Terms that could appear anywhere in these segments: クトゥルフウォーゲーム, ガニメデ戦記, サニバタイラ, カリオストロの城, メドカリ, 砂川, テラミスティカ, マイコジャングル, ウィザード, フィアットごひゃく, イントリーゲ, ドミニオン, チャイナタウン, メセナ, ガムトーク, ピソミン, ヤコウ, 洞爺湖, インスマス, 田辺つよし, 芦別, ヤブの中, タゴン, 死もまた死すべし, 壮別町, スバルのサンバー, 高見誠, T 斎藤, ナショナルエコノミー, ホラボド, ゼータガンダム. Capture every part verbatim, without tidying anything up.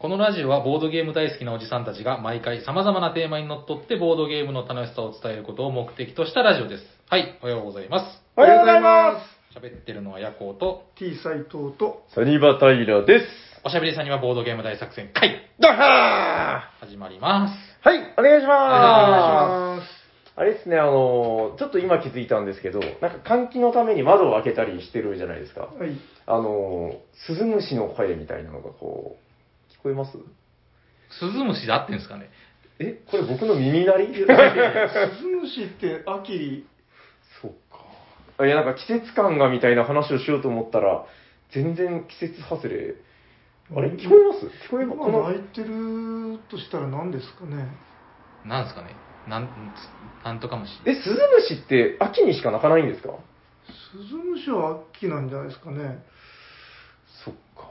このラジオはボードゲーム大好きなおじさんたちが毎回様々なテーマにのっとってボードゲームの楽しさを伝えることを目的としたラジオです。はい、おはようございます。おはようございます。喋ってるのはヤコウと T 斎藤とサニバタイラです。おしゃべりさんにはボードゲーム大作戦会ドハー始まります。はい、お願いします。お願いします。あれですね、あのー、ちょっと今気づいたんですけど、なんか換気のために窓を開けたりしてるじゃないですか。はい。あのー、スズムシの声みたいなのがこう。聞こえます？スズムシで合ってんですかね？え、これ僕の耳鳴り？スズムシって秋。そうか。いや、なんか季節感がみたいな話をしようと思ったら、全然季節外れ。あれ、聞こえます？聞こえます？今泣いてるとしたら何ですかね？何ですかね？なん、なんとか虫。え、スズムシって秋にしか鳴かないんですか？スズムシは秋なんじゃないですかね。そっか。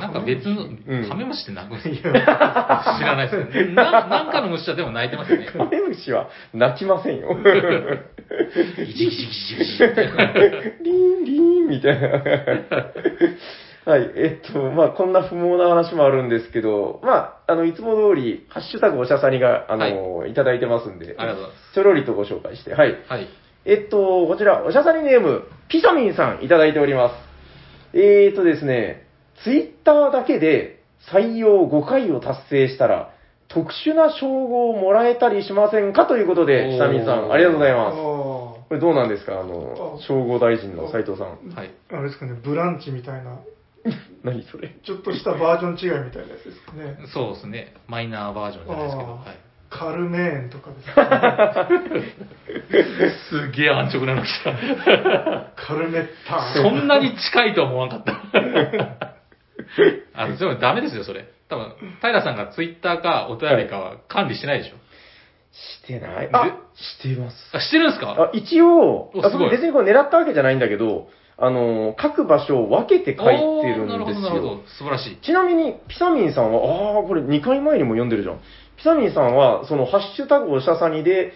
なんか別の、カメムシって鳴くんですか？知らないですよね。な、なんかの虫はでも鳴いてますよね。カメムシは鳴きませんよ。ギジギジギジギジ。リンリンみたいな。はい、えっと、まあこんな不毛な話もあるんですけど、まああの、いつも通り、ハッシュタグおしゃさにが、あの、はい、いただいてますんで、ありがとうございます。ちょろりとご紹介して、はい。はい。えっと、こちら、おしゃさにネーム、ピソミンさんいただいております。えーっとですね、ツイッターだけで採用ごかいを達成したら特殊な称号をもらえたりしませんかということで、久美さんありがとうございます。これどうなんですか、あの称号大臣の斉藤さん。はい、あれですかね、ブランチみたいな。何それ、ちょっとしたバージョン違いみたいなやつですかね。そうですね、マイナーバージョンじゃないですけど、はい、カルメーンとかですね。すげえ安直なの来た。カルメッターン、そんなに近いとは思わなかった。あの、でもダメですよ、それ。多分、平さんがツイッターかお便りかは管理してないでしょ。はい、してない。あ、してます。あ、してるんですか？あ、一応、あ、すごい。別にこれ狙ったわけじゃないんだけど、あの、各場所を分けて書いてるんですよ。なるほど、なるほど。素晴らしい。ちなみに、ピサミンさんは、あー、これにかいまえにも読んでるじゃん。ピサミンさんは、その、ハッシュタグおしゃさにで、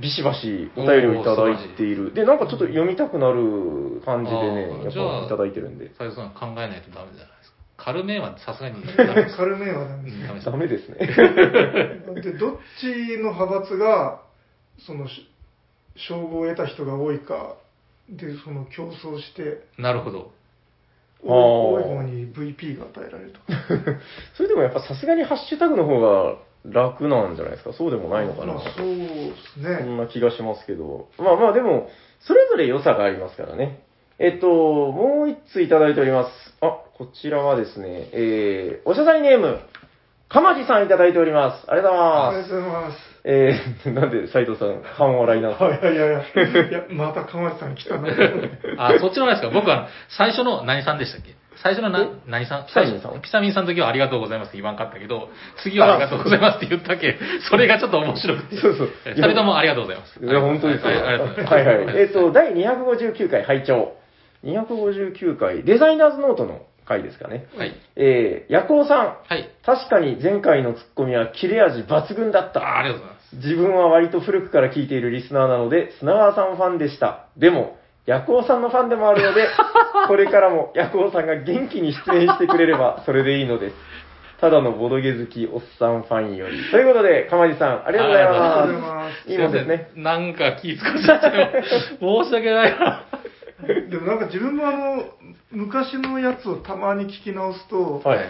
ビシバシお便りをいただいている。で、なんかちょっと読みたくなる感じでね、やっぱいただいてるんで。斉藤さん考えないとダメじゃないですか。カルメンはさすがにダメです。カルメンはダメです。うん、ダメですね。で、どっちの派閥が、その、称号を得た人が多いか、で、その競争して。なるほど。多い方に ブイピー が与えられると。それでもやっぱさすがにハッシュタグの方が、楽なんじゃないですか。そうでもないのかな。まあ、そうですね。そんな気がしますけど。まあまあでも、それぞれ良さがありますからね。えっと、もう一ついただいております。あ、こちらはですね、えー、おしゃさにネーム、かまじさんいただいております。ありがとうございます。ありがとうございます。えー、なんで斉藤さん、半笑いなんですか？いやいやいや、いや、またかまじさん来たな。あ、そっちの方ですか。僕は、最初の何さんでしたっけ？最初のな何さん、ピサミンさんピサミンさんの時はありがとうございますって言わんかったけど、次はありがとうございますって言ったっけ、それがちょっと面白くて。そうそう。二人ともありがとうございます。いや、本当ですよ。ありがとうございます。はいはい。えっと、だいにひゃくごじゅうきゅうかい、拝聴。にひゃくごじゅうきゅうかい、デザイナーズノートの回ですかね。はい。えー、ヤコウさん。はい。確かに前回のツッコミは切れ味抜群だった。あ、ありがとうございます。自分は割と古くから聞いているリスナーなので、砂川さんファンでした。でも、ヤコウさんのファンでもあるので、これからもヤコウさんが元気に出演してくれればそれでいいのです。ただのボドゲ好きおっさんファンより。ということで、かまじさん、ありがとうございます。いいもんですね。なんか気使っちゃって、申し訳ないな。でもなんか自分もあの、昔のやつをたまに聞き直すと、はい、や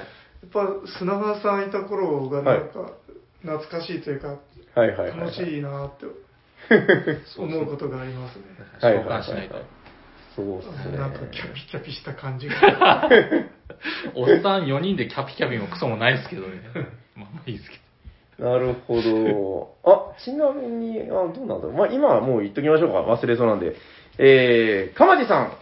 っぱ砂川さんいた頃がなんか懐かしいというか、楽しいなって。思うことがありますね。召喚しないと。そうですね。なんかキャピキャピした感じが。おっさんよにんでキャピキャピもクソもないですけどね。まあまあいいですけど。なるほど。あ、ちなみに、あ、どうなんだろう。まあ今はもう言っときましょうか。忘れそうなんで。えー、かまじさん。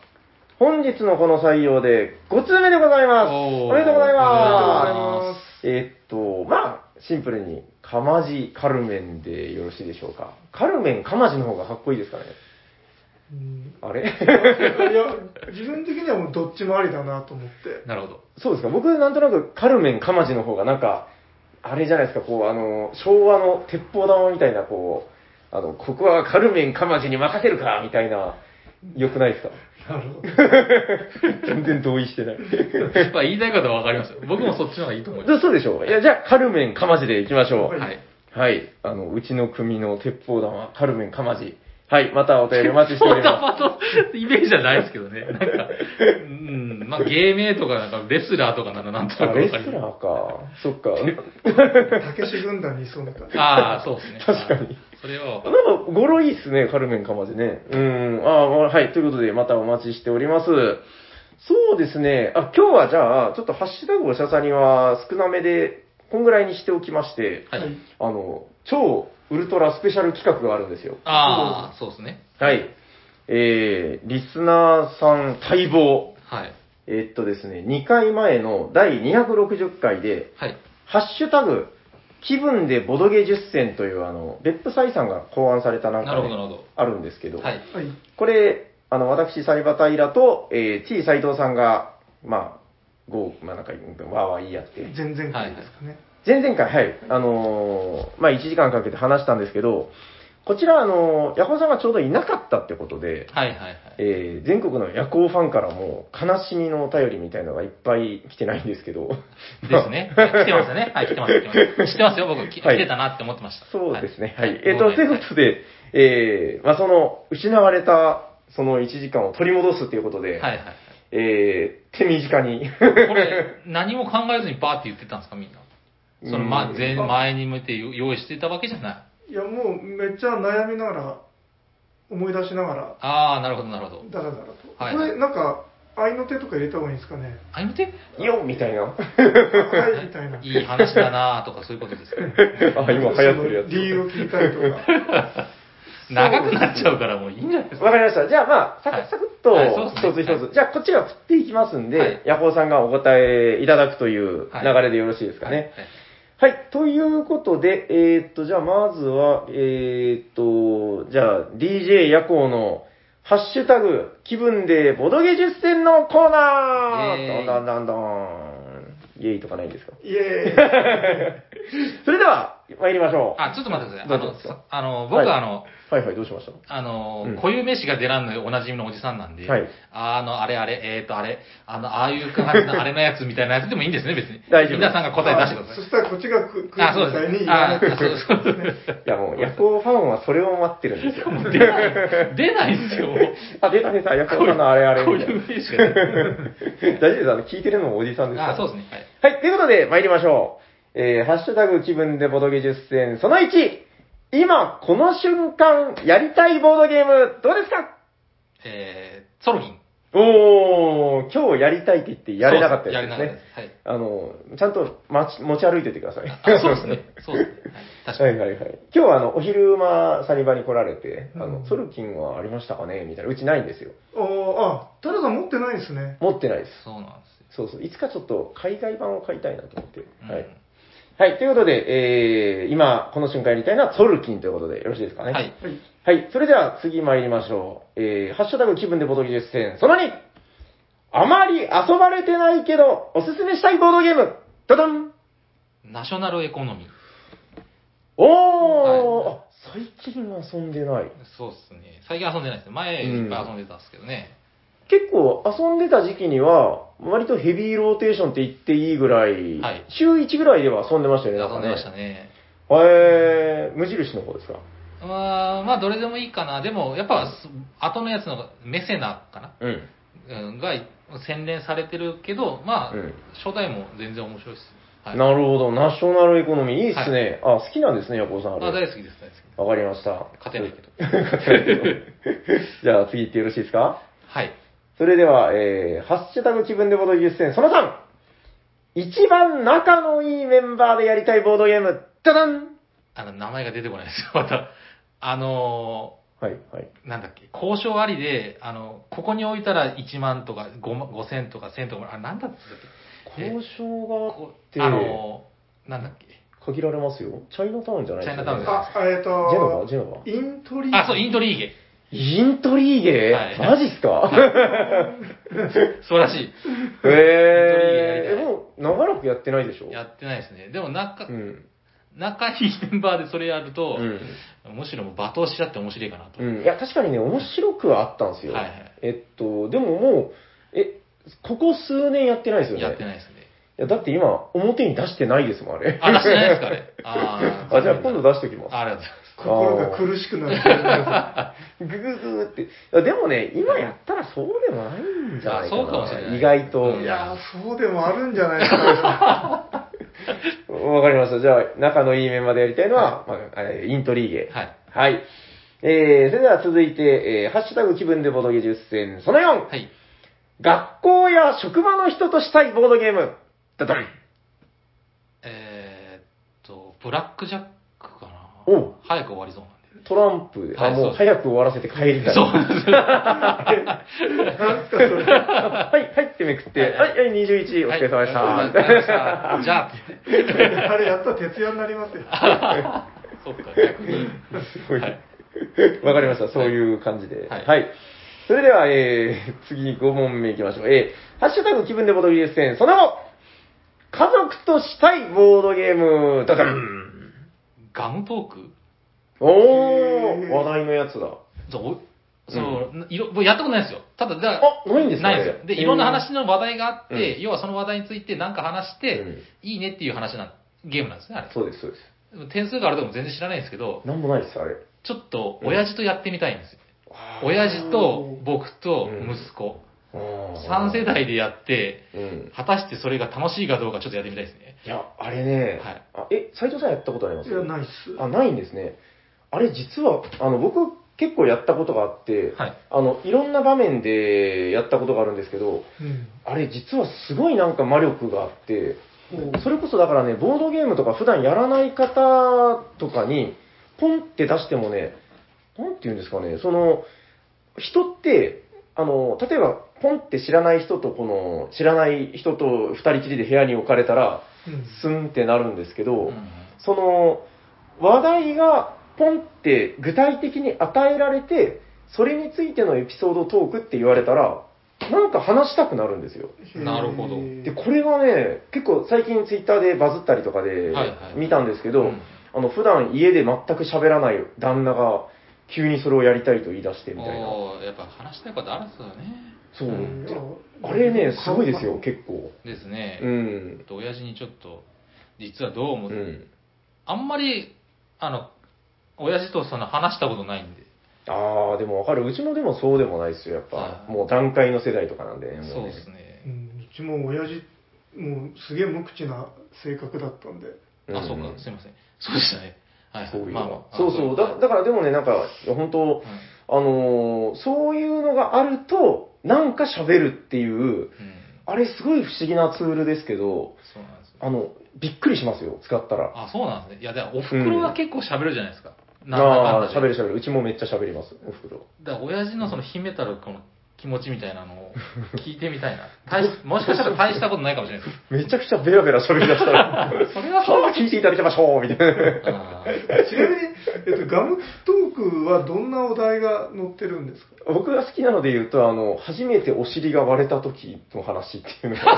本日のこの採用でご通目でございます。おめでとうございます。えっと、まあ、シンプルに、かまじ、カルメンでよろしいでしょうか。カルメン、かまじの方がかっこいいですかね。うん、あれいや、自分的にはもうどっちもありだなと思って。なるほど。そうですか。僕、なんとなく、カルメン、かまじの方が、なんか、あれじゃないですか、こう、あの、昭和の鉄砲玉みたいな、こう、あの、ここはカルメン、かまじに任せるか、みたいな良くないですか？なるほど。全然同意してない。まあ言いたいことはわかりますよ。僕もそっちの方がいいと思います。そうでしょう。いや、じゃあカルメンかまじでいきましょう。はい。はい。あの、うちの組の鉄砲玉、カルメンかまじ。はい。またお便りお待ちしております。鉄砲玉とイメージじゃないですけどね。なんか、うん、まあ芸名とか、なんかレスラーとかならなんとなくわかります。レスラーか。そっか。たけし軍団にいそうな感じ。ああ、そうですね。確かに。それをなんか語呂いいっすね、カルメンかまじね。うん、あはい、ということでまたお待ちしております。そうですね、あ今日はじゃあちょっとハッシュタグおしゃさには少なめでこんぐらいにしておきまして、はい、あの超ウルトラスペシャル企画があるんですよ。ああ、そうですね。はい、えー、リスナーさん待望。はい。えー、っとですね、にかいまえのだいにひゃくろくじゅっかいで、はい、ハッシュタグ気分でボドゲじゅっせんというあの別府斎さんが考案されたなんか、ね、なるほどなるほどあるんですけど、はい、これあの私サリバタイラと、えー、T 斎藤さんがまあごまあなんかわーわー言い合って前々回ですかね、前々回はい、はい、あのー、まあいちじかんかけて話したんですけど、こちらあのヤコウさんがちょうどいなかったってことで、はいはいはい、えー、全国のヤコウファンからも悲しみのお便りみたいなのがいっぱい来てないんですけどですね、まあ、来てましたね、はい、来てます来てます知ってますよ、僕来てたなって思ってました、はい、そうですね、はい、はいはい、えっ、ー、とということで、えー、まあその失われたそのいちじかんを取り戻すということで、はいはいはい、えー、手短にこれ何も考えずにバーって言ってたんですか、みんなそのま前前に向いて用意してたわけじゃない、いやもうめっちゃ悩みながら思い出しながら、ああなるほどなるほど、だらだらと、はい、これなんか愛の手とか入れた方がいいんですかね、愛の手よみたいなはいみたいないい話だなとかそういうことですかねあ今流行ってるやつ理由を聞いたりとか長くなっちゃうからもういいんじゃないですか、わかりました、じゃあまあサクサクっと、はいはいね、一つ一つ、はい、じゃあこっちが振っていきますんで、はい、ヤホーさんがお答えいただくという流れでよろしいですかね、はいはいはいはい。ということで、えー、っと、じゃあ、まずは、えー、っと、じゃあ、ディージェー 夜行の、ハッシュタグ、気分でボドゲ実践のコーナー、どんどんどんどん。イエーイとかないんですか、イエーイそれでは、参りましょう。あ、ちょっと待ってください。あの、あの僕はあの、はい、はいはい、どうしました、あの、うん、固有名詞が出らんのおなじみのおじさんなんで、はい、あの、あれあれ、えーと、あれ、あの、ああいう感じのあれのやつみたいなやつでもいいんですね、別に。大丈夫。皆さんが答え出してください。そしたらこっちが来るみたいに言わなくて。あ、そうです。あ、そうです。いや、もう、夜行ファンはそれを待ってるんですよ。出ない、出ないんですよ。あ、出た出た、夜行ファンのあれあれ。固有名詞が出ない。大丈夫です。あの、聞いてるのもおじさんですから。あ、そうですね。はい。はい、ということで、参りましょう。えー、ハッシュタグ気分でボドゲじゅっせん、そのいち、今この瞬間やりたいボードゲームどうですか、えー、ソロギン。おー、今日やりたいって言ってやれなかったやつですね。やれなかったです。はい。あの、ちゃんと持ち歩いててください。あ、そうですね。そうですね。はい、確かに。はいはいはい。今日はあの、お昼間、サニバに来られて、うん、あの、ソルキンはありましたかねみたいな。うちないんですよ。ああ、タラさん持ってないですね。持ってないです。そうなんですよ。そうそう。いつかちょっと海外版を買いたいなと思って。うん、はい。はい。ということで、えー、今、この瞬間やりたいのはソルキンということでよろしいですかね。はい。はい。それでは次参りましょう。えー、ハッシュタグ気分でボドゲ実践。そのに、あまり遊ばれてないけど、おすすめしたいボードゲーム。ドドン。ナショナルエコノミー。おー、はい、あ、最近遊んでない。そうですね。最近遊んでないです。前、いっぱい遊んでたんですけどね。結構遊んでた時期には、割とヘビーローテーションって言っていいぐらい、はい、週いちぐらいでは遊んでましたよね。遊んでましたね。えー、無印の方ですか？あまあ、どれでもいいかな。でも、やっぱ、後のやつのメセナかな、うん、が洗練されてるけど、まあ、うん、初代も全然面白いです。はい、なるほど。ナショナルエコノミー。いいですね、はい。あ、好きなんですね、ヤコウさん。あ、大好きです。大好き。わかりました。勝てないけど。勝てないけど。じゃあ、次行ってよろしいですか？はい。それでは、えー、ハッシュタグ気分でボードゲーム実践、そのさん、一番仲のいいメンバーでやりたいボードゲーム、ダダン。あの、名前が出てこないですよ、また。あのー、はい、はい。なんだっけ、交渉ありで、あの、ここに置いたらいちまんとかごせんとかせんとか、あ、なんだっけ。交渉があって、あのー、なんだっけ。限られますよ。チャイナタウンじゃないですか、ね。チャイナタウンです。あ、えっと、ジェノバ、ジェノバ。イントリーゲ。あ、そう、イントリーゲ。イントリーゲー、はい、マジっすか、はい、素晴らしい。へぇー。もう長らくやってないでしょ？やってないですね。でもなんか、うん、仲いいメンバーでそれやると、うん、むしろ罵倒しちゃって面白いかなと、うん、いや確かにね面白くはあったんですよ、はいはい、えっとでももうえここ数年やってないですよね。やってないですね。いやだって今表に出してないですもんあれ。あ出してないですかあれ。ああじゃあ今度出しておきます。ありがとうございます。心が苦しくなる。グググって。でもね、今やったらそうでもないんじゃないかな。そうかもしれない。意外と。いや、そうでもあるんじゃないですか。わかりました。じゃあ、仲のいいメンバーでやりたいのは、はいまあ、イントリーゲ。はい。はい。えー、それでは続いて、えー、ハッシュタグ気分でボードゲじゅっせん、そのよん。はい。学校や職場の人としたいボードゲーム。だだん。えーっと、ブラックジャックかな。お早く終わりそうなんでトランプで、はい、あもう早く終わらせて帰りたい。そうなんです。はいはいってめくってはいはいにじゅういちお疲れ様でした。はい、じゃああれやったら徹夜になりますよ。そっか逆にすごいわ、はい、かりましたそういう感じではい、はい、それでは、えー、次ご問目いきましょう、えー、ハッシュタグ気分でボードゲーム戦その後家族としたいボードゲームだだん。ガムトークおー話題のやつだ。そう、そう、いろ、やったことないですよ。ただ、だあ、ないんですか？ないですよ。で、いろんな話の話題があって、うん、要はその話題について何か話して、うん、いいねっていう話な、ゲームなんですね、あれ。そうです、そうです。点数があれでも全然知らないんですけど、なんもないです、あれ。ちょっと、親父とやってみたいんですよ。うん、親父と、僕と、息子。うん、さん世代でやって、うん、果たしてそれが楽しいかどうかちょっとやってみたいですね。いや、あれね、はい、あえ、斉藤さんやったことあります？いや、ないっす。あ、ないんですね。あれ実は、あの、僕結構やったことがあって、はい、あの、いろんな場面でやったことがあるんですけど、うん、あれ実はすごいなんか魔力があって、うん、それこそだからね、ボードゲームとか普段やらない方とかに、ポンって出してもね、なんて言うんですかね、その、人って、あの、例えば、ポンって知らない人とこの知らない人とふたりきりで部屋に置かれたらスンってなるんですけど、うん、その話題がポンって具体的に与えられてそれについてのエピソードトークって言われたらなんか話したくなるんですよ。なるほど。でこれがね結構最近ツイッターでバズったりとかで見たんですけど、はいはいうん、あの普段家で全く喋らない旦那が急にそれをやりたいと言い出してみたいな。やっぱ話したいことあるんですよね。そう、うん、あれねすごいですよ結構ですね、うん、と親父にちょっと実はどうも、うん、あんまりあの親父とその話したことないんで。ああでも分かる。うちもでもそうでもないですよやっぱ、うん、もう段階の世代とかなんで、ね、もうね、そうですね、うん、うちも親父もうすげえ無口な性格だったんで、うん、あそうかすいませんそうでしたねはい、そういうのが。そうそう。だからでもね、なんか、本当、うん、あのー、そういうのがあると、なんか喋るっていう、うん、あれすごい不思議なツールですけど、そうなんですよ。あの、びっくりしますよ、使ったら。あ、そうなんですね。いや、でもお袋は結構喋るじゃないですか。うん、なんだかんだ。喋る喋る。うちもめっちゃ喋ります、お袋。だから、親父のその秘めたるこの気持ちみたいなのを聞いてみたいな。大しもしかしたら大したことないかもしれないです。めちゃくちゃベラベラ喋り出したら、それはそう聞いていただきましょうみたいな。ちなみに、えっと、ガムトークはどんなお題が載ってるんですか？僕が好きなので言うと、あの、初めてお尻が割れた時の話っていうのが。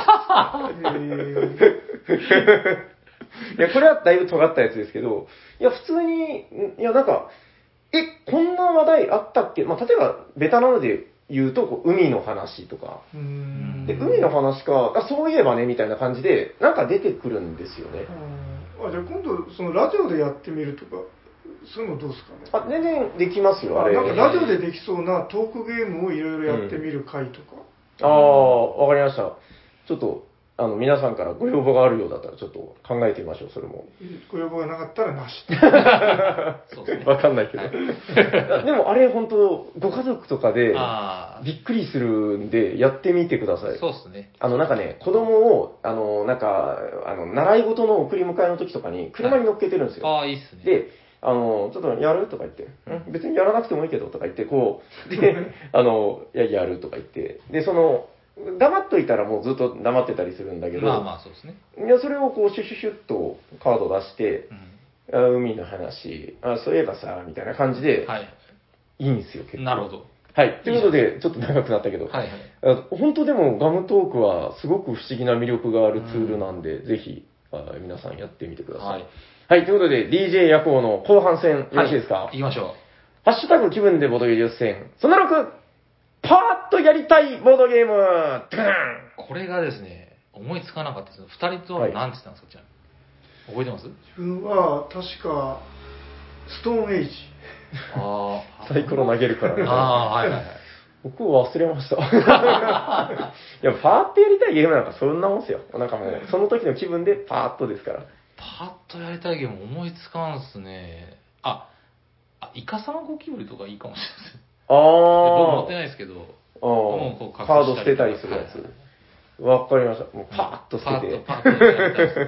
いや、これはだいぶ尖ったやつですけど、いや、普通に、いや、なんか、え、こんな話題あったっけ？まあ、例えば、ベタなので言うと、こう海の話とか。うーんで、海の話か、あ、そういえばね、みたいな感じで、なんか出てくるんですよね。あ、じゃあ今度そのラジオでやってみるとかそういうのどうですかね。あ、全然できますよあれ。なんかラジオでできそうなトークゲームをいろいろやってみる回とか。うん、ああ、わかりました。ちょっとあの皆さんからご要望があるようだったらちょっと考えてみましょうそれも。ご要望がなかったらなし。そうですね。わかんないけど。でもあれ本当ご家族とかでびっくりするんでやってみてください。そうですね。あのなんかね子供をあのなんかあの習い事の送り迎えの時とかに車に乗っけてるんですよ。はい、ああいいですね。であのちょっとやるとか言って、ん別にやらなくてもいいけどとか言ってこうであのいややるとか言ってでその黙っといたらもうずっと黙ってたりするんだけど、まあまあそうですね。いやそれをこうシュシュシュッとカード出して、うん、あ海の話、あそういえばさみたいな感じで、はい、いいんですよ結構。なるほど。はい。ということでちょっと長くなったけど、はいはい、本当でもガムトークはすごく不思議な魅力があるツールなんで、うん、ぜひ皆さんやってみてください。はい。はい、ということで ディージェー 夜行の後半戦、よろしいですか？はい、行きましょう。ハッシュタグ気分でボードゲームじゅっせん。そのろく、パーッとやりたいボードゲーム。これがですね、思いつかなかったですよ。二人とは何て言ったんですか、ちゃん。覚えてます？自分は確かストーンエイジ。ああ、サイコロ投げるからね。ああ、はいはいはい。僕忘れました。いや、パーッとやりたいゲームなんかそんなもんすよ。なんかもうその時の気分でパーッとですから。パーッとやりたいゲーム思いつかんっすね。あ。あ、イカサマゴキブリとかいいかもしれないです。ああ。僕持ってないですけど、もうこうカード捨てたりするやつ。わ、はい、かりました。もうパーッと捨てて。パーッとパーッとやったりする。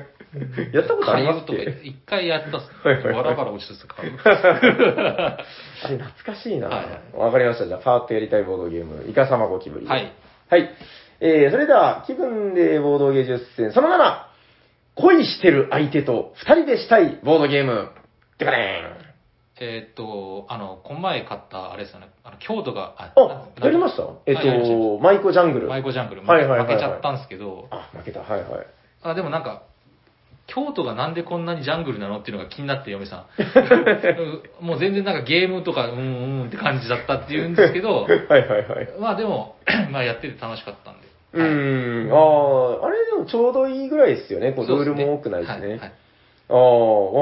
やったことありますっけ？一回やったっす。バラバラ落ちてたから。あれ懐かしいな。わ、はいはい、かりました。じゃあパーッとやりたいボードゲーム、イカサマゴキブリ。はい。はい。えー、それでは、気分でボードゲームじゅっせん。そのなな、恋してる相手と二人でしたいボードゲーム。てかねーん。えー、っと、あの、この前買った、あれですよね、あの京都が、あ、やりました？えー、っと、はい、マイコジャングル。マイコジャングル。負けちゃったんですけど。あ、負けた、はいはい。あ、でもなんか、京都がなんでこんなにジャングルなのっていうのが気になって、嫁さん。もう全然なんかゲームとか、うんうんって感じだったって言うんですけど、はいはいはい。まあでも、まあやってて楽しかったんで。はい、うん、ああ、あれでもちょうどいいぐらいですよね、こうルールも多くないですね。はいはい、ああ、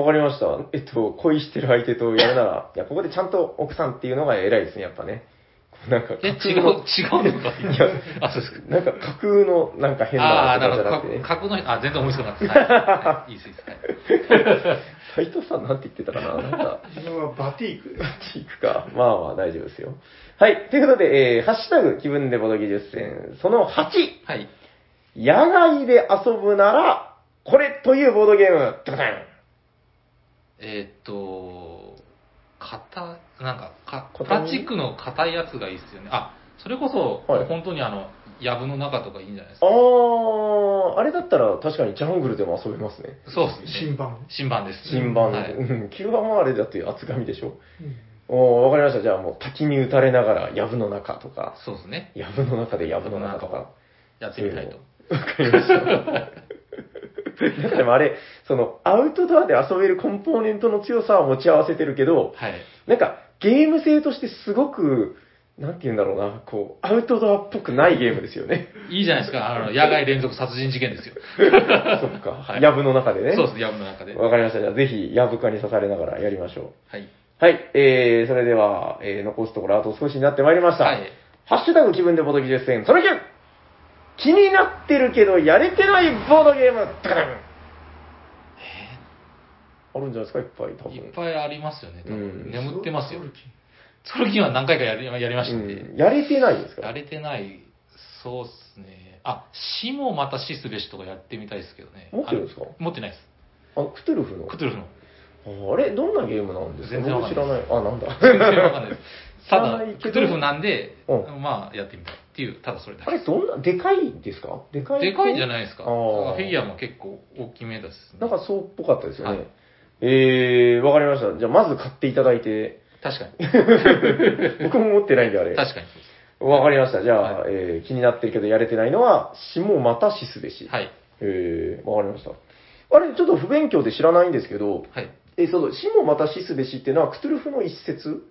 わかりました。えっと、恋してる相手とやるなら、いや、ここでちゃんと奥さんっていうのが偉いですね、やっぱね。なんか、え、違う、違うのか。いや、あ、そうですか。なんか、架空の、なんか変な話じゃなくて、ね。あ、架空の、あ、全然面白くなかった。いいです、いいです。はい、斉藤さんなんて言ってたかな、なんか。自分はバティーク。バティークか。まあまあ、大丈夫ですよ。はい、ということで、えー、ハッシュタグ、気分でボドゲじゅっせん、そのはち。はい。野外で遊ぶなら、これというボードゲーム、ドカン。えー、っと、型、なんか、かプラチックの硬いやつがいいですよね。あ、それこそ、はい、本当にあの、やぶの中とかいいんじゃないですか。あー、あれだったら確かにジャングルでも遊べますね。そうですね。新版。新版です。新版です。うん、旧版はあれだって厚紙でしょ。うん、おー、わかりました。じゃあもう滝に打たれながら、やぶの中とか。そうですね。やぶの中でやぶの中とか。やってみたいと。わかりました。なんかでもあれ、その、アウトドアで遊べるコンポーネントの強さは持ち合わせてるけど、はい、なんか、ゲーム性としてすごく、なんて言うんだろうな、こう、アウトドアっぽくないゲームですよね。いいじゃないですか、あの、野外連続殺人事件ですよ。そっか、ヤブの中でね。そうです、ヤブの中で。わかりました、じゃあぜひ、ヤブ化に刺されながらやりましょう。はい。はい、えー、それでは、えー、残すところあと少しになってまいりました。はい。ハッシュタグ気分でボドゲじゅっせん、そのきゅう！気になってるけどやれてないボードゲーム、えー、あるんじゃないですか、いっぱい多分。いっぱいありますよね、多分、うん、眠ってますよ。ソルキンは何回かやり、やりましたね、うん。やれてないですか？やれてない、そうっすね。あ、死もまた死すべしとかやってみたいですけどね。持ってるんですか？持ってないです。あ、クトゥルフのクトゥルフの。あれ、どんなゲームなんですか？全然わかんないです。知らない。あ、なんだ。全然わかんないです。ただ、クトゥルフなんで、うん、まあ、やってみたいっていう、ただそれだけ。あれ、どんな、でかいですか？でかい。でかいじゃないですか。フィギュアも結構大きめです、ね。なんかそうっぽかったですよね。はい、えー、わかりました。じゃあ、まず買っていただいて。確かに。僕も持ってないんで、あれ。確かに。わかりました。じゃあ、はい、えー、気になってるけどやれてないのは、死もまた死すべし。はい。えー、わかりました。あれ、ちょっと不勉強で知らないんですけど、はい。えー、その、死もまた死すべしっていうのは、クトゥルフの一節？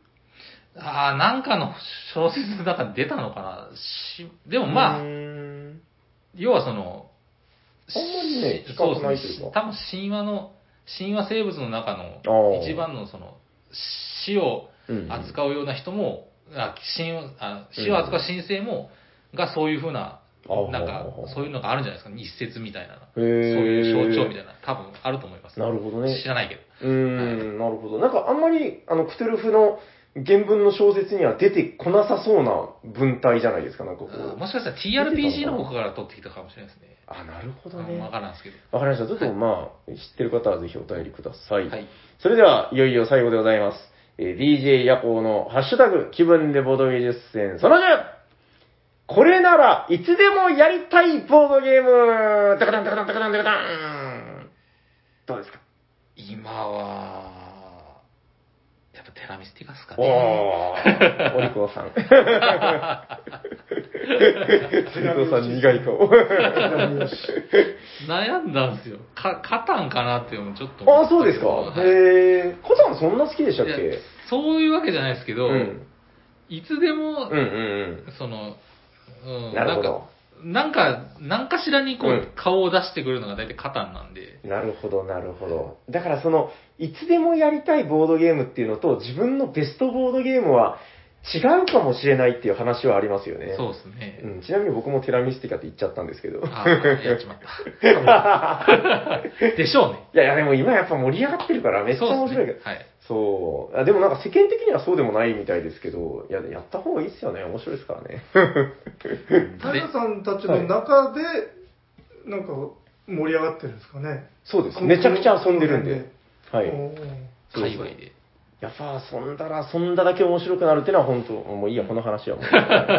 ああ、なんかの小説の中に出たのかな。しでもまあ、要はその、あんまりね、そうですね。多分神話の、神話生物の中の一番のその、死を扱うような人も、うんうん、あ神あ死を扱う神聖も、うん、がそういうふうな、なんかそういうのがあるんじゃないですか、ね、一節みたいな、そういう象徴みたいな、多分あると思います。なるほどね。知らないけど。うーん、はい、なるほど。なんかあんまり、あの、クトゥルフの、原文の小説には出てこなさそうな文体じゃないですか、なんかこう。もしかしたら ティーアールピージー の方から取ってきたかもしれないですね。あ、なるほどね。わからんすけど。わかりました。ちょっとまあ、はい、知ってる方はぜひお便りください。はい。それでは、いよいよ最後でございます。えー、ディージェー 夜行のハッシュタグ、気分でボードゲームじゅっせん、そのじゅう！これならいつでもやりたいボードゲーム、ダカダンダカダンダカダンダカダン。どうですか？今は、やっぱテラミスティカスかね。おー、お利口さん。セルトさんに意外と。悩んだんですよ。か、カタンかなって思っちょっと思っ。ああ、そうですか。へえ。カタンそんな好きでしたっけ？そういうわけじゃないですけど、うん、いつでも、うんうんうん、その、うん、なるほど。なんか、なんかしらにこう、うん、顔を出してくるのが大体カタンなんで。なるほど、なるほど。だからその、いつでもやりたいボードゲームっていうのと、自分のベストボードゲームは違うかもしれないっていう話はありますよね。そうですね。うん、ちなみに僕もテラミスティカって言っちゃったんですけど。ああ、やっちまった。でしょうね。いやいや、でも今やっぱ盛り上がってるからめっちゃ面白いけど。そうですね。はい。そうあ。でもなんか世間的にはそうでもないみたいですけど、いや、やった方がいいっすよね。面白いですからね。タイラさんたちの中で、なんか盛り上がってるんですかね。そうです。めちゃくちゃ遊んでるんで。はい。界隈で。やっぱ遊んだら遊んだだけ面白くなるっていうのは本当、もういいや、この話はもう。こ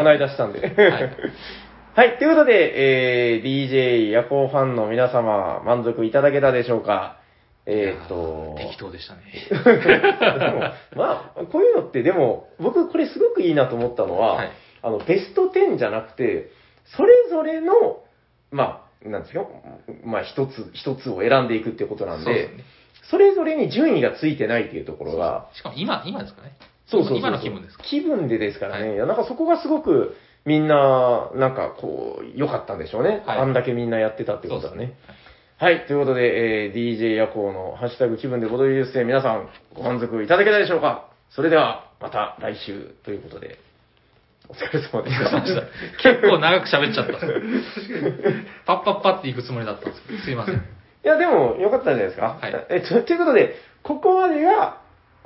の間したんで。はい。はい。ということで、えー、ディージェー 夜行ファンの皆様、満足いただけたでしょうか？えー、っと。適当でしたね。でもまあ、こういうのって、でも、僕これすごくいいなと思ったのは、はい、あの、ベストじゅうじゃなくて、それぞれの、まあ、なんですよ。まあ、一つ、一つを選んでいくってことなんで、そうですね、それぞれに順位がついてないっていうところが。しかも今、今ですかね。そうそうそう。今の気分ですか。気分でですからね。はい、いやなんかそこがすごく、みんな、なんかこう、良かったんでしょうね。はい、あんだけみんなやってたってことだね。はい、ということで、えー、ディージェー 夜行のハッシュタグ気分でボドゲニュースで皆さんご満足いただけたでしょうか？それでは、また来週ということで、お疲れ様でした。結構長く喋っちゃった。パッパッパって行くつもりだったんですけど、すいません。いや、でも、よかったんじゃないですか？はい。え、と、ということで、ここまでが、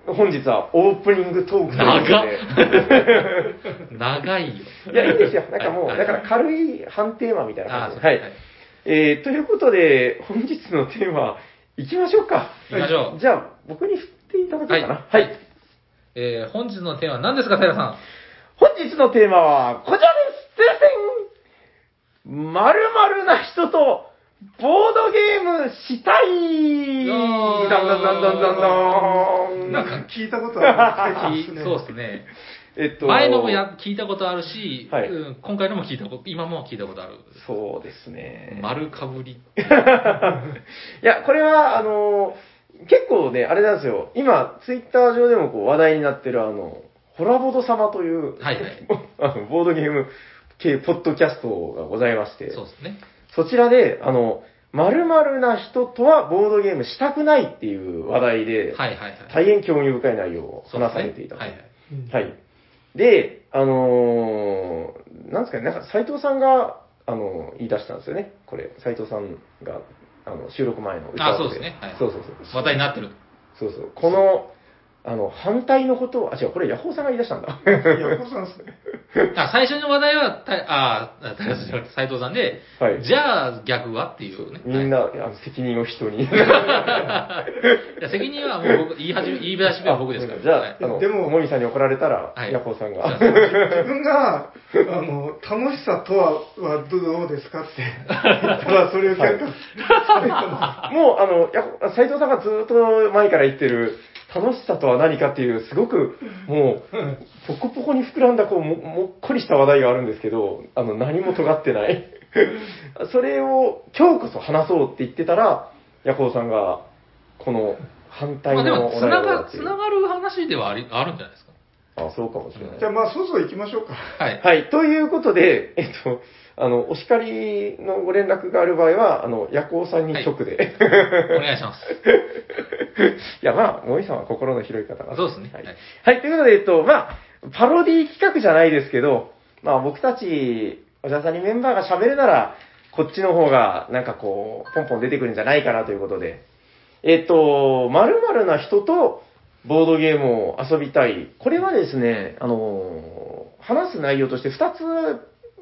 本日はオープニングトークということで。長っ。長いよ。いや、いいんですよ。なんかもう、はい、だから軽い半テーマみたいな感じで。はい。はいえー、ということで、本日のテーマ、行きましょうか。行きましょう。じゃあ、僕に振っていただこうかな。はい。はい、えー、本日のテーマは何ですか、平さん。本日のテーマは、こちらです。〇〇な人と、ボードゲームしたい。だんだんだんだんだんだん。なんか聞いたことある。そうですね。えっと、前のもや聞いたことあるし、はいうん、今回のも聞いたこと、今も聞いたことある。そうですね。丸かぶり。いや、これは、あの、結構ね、あれなんですよ。今、ツイッター上でもこう話題になってる、あの、ホラボド様という、はいはい、あのボードゲーム系ポッドキャストがございまして、そうですね。そちらで、あの、〇〇な人とはボードゲームしたくないっていう話題で、はいはいはい、大変興味深い内容を話されていた。そうですね。はいはい。はいで、あのー、なんですかね、なんか斉藤さんが、あのー、言い出したんですよね。これ、斉藤さんが、あの、収録前の歌で。あ、そうですね。はい。そうそうそう。話題になってる。そうそう。この、あの、反対のことを、あ、違う、これ、ヤホーさんが言い出したんだ。ヤホーさんですね。あ、最初の話題は、あ、斉藤さんで、はい、じゃあ、逆はっていうね。みんな、はい、あの責任を人に。いや責任はもう僕、言い始め、言い出し目は僕ですから。じゃあ、はい、あのでも、もみさんに怒られたら、はい、ヤホーさんが。自分が、あの、楽しさとは、はどうですかって言ったら、それを喧嘩されもう、あの、斉藤さんがずっと前から言ってる、楽しさとは何かっていう、すごく、もう、ポコポコに膨らんだ、こう、も、もっこりした話題があるんですけど、あの、何も尖ってない。それを、今日こそ話そうって言ってたら、ヤコウさんが、この、反対の話題を。まあ、でも、つなが、つながる話ではあり、あるんじゃないですか。あ、そうかもしれない。じゃあ、まあ、そろそろ行きましょうか。はい。はい。ということで、えっと、あの、お叱りのご連絡がある場合は、あの、夜行さんに直で、はい。お願いします。いや、まあ、もみさんは心の広い方が。そうですね。はい。はいはい、ということで、えっと、まあ、パロディ企画じゃないですけど、まあ、僕たち、おじゃさんにメンバーが喋るなら、こっちの方が、なんかこう、ポンポン出てくるんじゃないかなということで、えっと、〇〇な人と、ボードゲームを遊びたい。これはですね、あの、話す内容としてふたつ、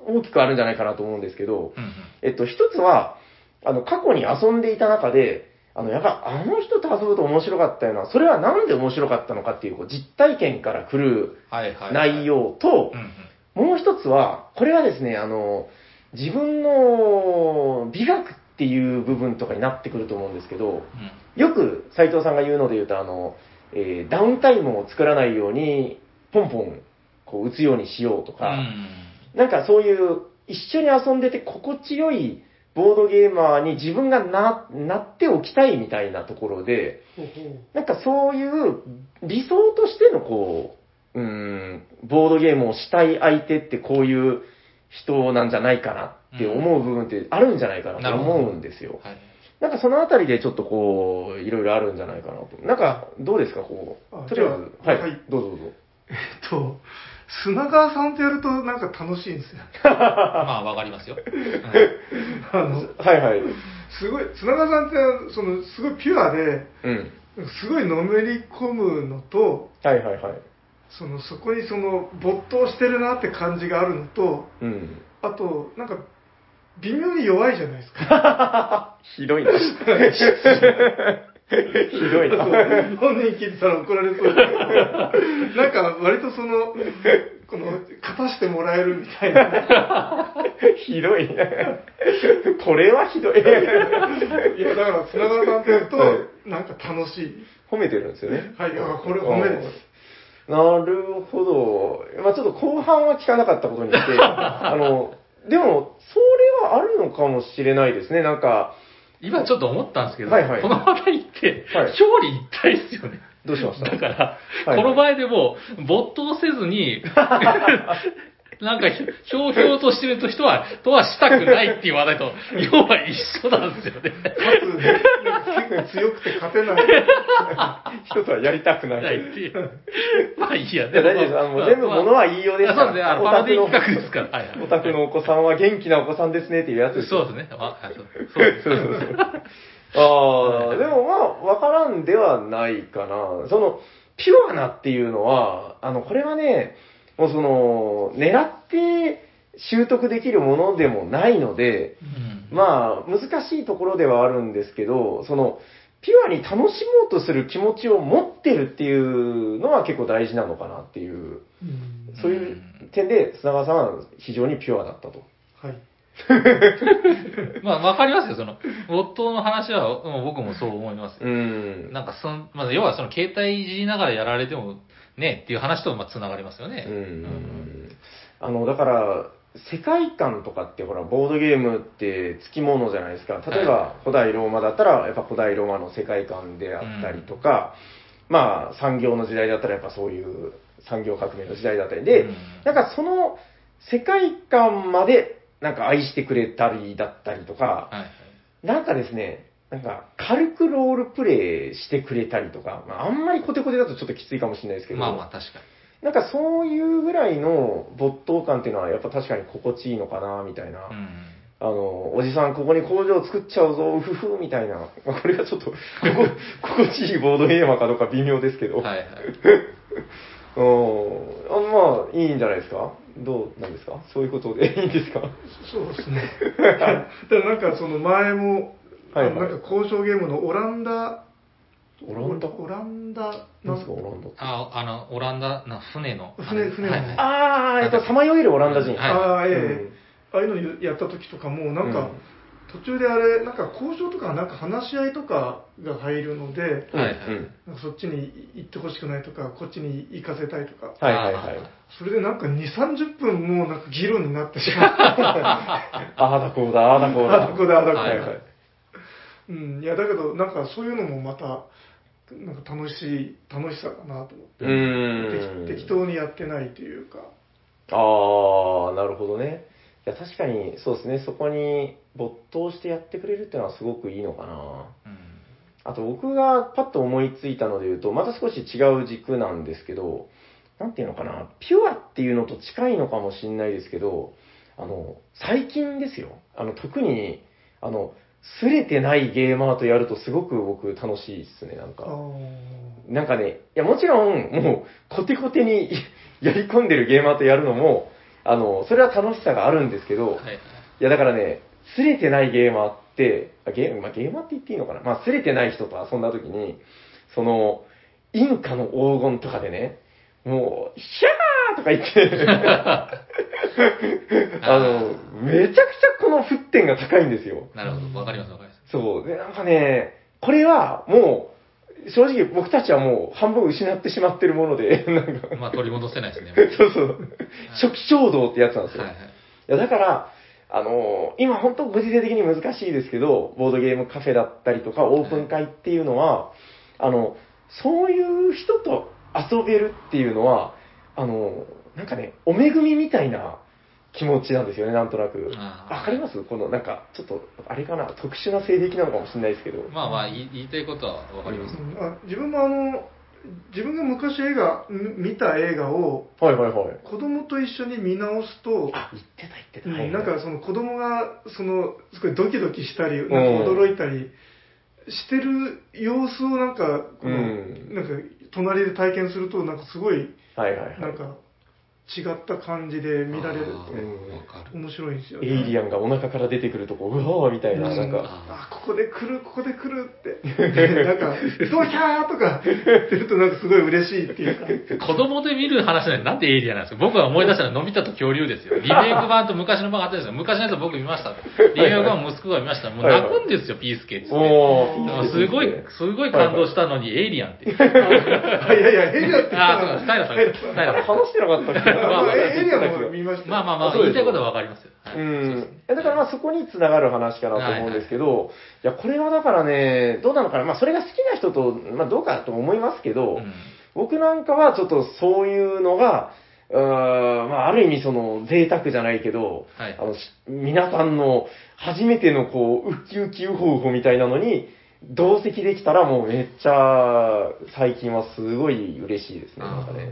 大きくあるんじゃないかなと思うんですけど、うんうん、えっと、一つは、あの、過去に遊んでいた中で、あの、やっぱ、あの人と遊ぶと面白かったような、それはなんで面白かったのかっていう、こう、実体験から来る内容と、もう一つは、これはですね、あの、自分の美学っていう部分とかになってくると思うんですけど、うん、よく斉藤さんが言うので言うと、あの、えー、ダウンタイムを作らないようにポンポンこう打つようにしようとか、うん、なんかそういう一緒に遊んでて心地よいボードゲーマーに自分が な, なっておきたいみたいなところで、なんかそういう理想としてのこう、うーん、ボードゲームをしたい相手ってこういう人なんじゃないかなって思う部分ってあるんじゃないかなと思うんですよ。うん、はい、なんかそのあたりでちょっとこう、いろいろあるんじゃないかなと。なんかどうですか、こう。とりあえず、はい、はい、どうぞどうぞ。えっと、砂川さんとやるとなんか楽しいんですよ。まあわかりますよ。あの、はいはい。すごい、砂川さんってそのすごいピュアで、うん、すごいのめり込むのと、はいはいはい。そのそこにその没頭してるなって感じがあるのと、うん、あとなんか微妙に弱いじゃないですか。ひどいな。ひどいな。本人聞いてたら怒られそう。なんか割とそのこの勝たしてもらえるみたいな。ひどいな。これはひどい。いやだから砂川さんと言うと、はい、なんか楽しい。褒めてるんですよね。はい、これ褒めです。なるほど。まあちょっと後半は聞かなかったことにして、あのでもそれはあるのかもしれないですね。なんか。今ちょっと思ったんですけど、はいはい、この話題って表裏一体ですよね。どうしました？だから、はいはい、この場合でも没頭せずになんかひょうひょうとしてると人はとはしたくないっていう話題と要は一緒なんですよね。勝つ、強くて勝てない人とはやりたくないっていう。まあいいやね。いや大丈夫です。あの全部ものはいいようですから。そうですね。パラディ企画ですから。はいはい、お宅のお子さんは元気なお子さんですねっていうやつです。そうですね。あ、そうです。そうそうそう。ああ、でもまあわからんではないかな。そのピュアなっていうのはあのこれはね。もうその狙って習得できるものでもないので、うん、まあ難しいところではあるんですけど、そのピュアに楽しもうとする気持ちを持ってるっていうのは結構大事なのかなっていう、うん、そういう点で砂川さんは非常にピュアだったと。はい。まあわかりますよ、その没頭の話はもう僕もそう思います。うん。なんかそのまあ要はその携帯いじりながらやられても。ねっていう話ともつながりますよね。うんうん、あのだから世界観とかってほらボードゲームってつきものじゃないですか。例えば、はい、古代ローマだったらやっぱ古代ローマの世界観であったりとか、うん、まあ産業の時代だったらやっぱそういう産業革命の時代だったりで、うん、なんかその世界観までなんか愛してくれたりだったりとか、はい、なんかですね。なんか軽くロールプレイしてくれたりとか、まあ、あんまりコテコテだとちょっときついかもしれないですけど、まあまあ確かに。なんかそういうぐらいの没頭感っていうのはやっぱ確かに心地いいのかなみたいな、うん、あのおじさんここに工場作っちゃうぞうふふみたいな、まあ、これがちょっと心地いいボードゲーマーかどうか微妙ですけど、はいはい、あまあいいんじゃないですか。どうなんですか、そういうことでいいんですか。そうですね。だからなんかその前もはいはい、なんか交渉ゲームのオランダオランダオランダなんですか、オランダああのオランダの船の船船の、はいはい、ああやっぱさまよえるオランダ人、うんはい、ああええ、うん、ああいうのやった時とかもなんか、うん、途中であれなんか交渉とかなんか話し合いとかが入るので、はいはい、なんかそっちに行ってほしくないとかこっちに行かせたいとか、はいはいはい、それでなんかにじゅうさんじゅっぷんもうなんか議論になってしまってああだこうだああだこうだああだこうだああだこうだ、はいはいうん、いやだけどなんかそういうのもまたなんか楽しい楽しさかなと思って、うん適当にやってないというか。ああなるほどね。いや確かにそうですね、そこに没頭してやってくれるっていうのはすごくいいのかな、うん、あと僕がパッと思いついたので言うとまた少し違う軸なんですけど、なんていうのかな、ピュアっていうのと近いのかもしれないですけど、あの最近ですよ、あの特にあのすれてないゲーマーとやるとすごく僕楽しいっすね、なんか。なんかね、いやもちろん、もう、コテコテにやり込んでるゲーマーとやるのも、あの、それは楽しさがあるんですけど、はい、いやだからね、すれてないゲーマーって、ゲー、まあ、ゲーマーって言っていいのかな、まあ、すれてない人と遊んだ時に、その、インカの黄金とかでね、もう、ヒャーとか言って、あの、めちゃくちゃこの沸点が高いんですよ。なるほど、わかりますわかります。そう。で、なんかね、これはもう、正直僕たちはもう半分失ってしまってるもので、なんかまあ取り戻せないですね。そうそう。初期衝動ってやつなんですよ。はいはい、いやだから、あのー、今本当ご時世的に難しいですけど、ボードゲームカフェだったりとかオープン会っていうのは、はい、あの、そういう人と遊べるっていうのは、あのー、なんかね、お恵みみたいな気持ちなんですよね、なんとなく。わかります？このなんか、ちょっと、あれかな、特殊な性的なのかもしれないですけど。まあまあ、言いたいことはわかります、うん、あ。自分もあの、自分が昔映画、見た映画を、はいはいはい。子供と一緒に見直すと、あ、言ってた言ってた。はいはい、なんかその子供が、その、すごいドキドキしたり、なんか驚いたりしてる様子をなんか、この、うん、なんか、隣で体験すると、なんかすごい、はいはいはい、なんか、違った感じで見られるって、うん、面白いんですよね。エイリアンがお腹から出てくるとこ、うわーみたいな、うん、なんか、あ、ここで来る、ここで来るって、なんか、ドキャーとかするとなんかすごい嬉しいっていうか。子供で見る話なんで、なんでエイリアンなんですか。僕が思い出したのはのび太と恐竜ですよ。リメイク版と昔の版があったんですよ。昔のやつは僕見ました。リメイク版息子が見ました。もう泣くんですよ、ピースケって。すごい、すごい感動したのに、エイリアンって。いやいや、エイリアンって。あ、そうなんです。平さん。話してなかったっけまあ、エイリアンも見ました。まあまあまあ、言いたいことはわかりますよ。はい、うん、ね。だからまあそこに繋がる話かなと思うんですけど、はいはい、いや、これはだからね、どうなのかな、まあそれが好きな人と、まあどうかと思いますけど、うん、僕なんかはちょっとそういうのが、うーまあある意味その贅沢じゃないけど、はい、あの、皆さんの初めてのこう、ウキウキウホウホみたいなのに、同席できたらもうめっちゃ、最近はすごい嬉しいですね、なんかね。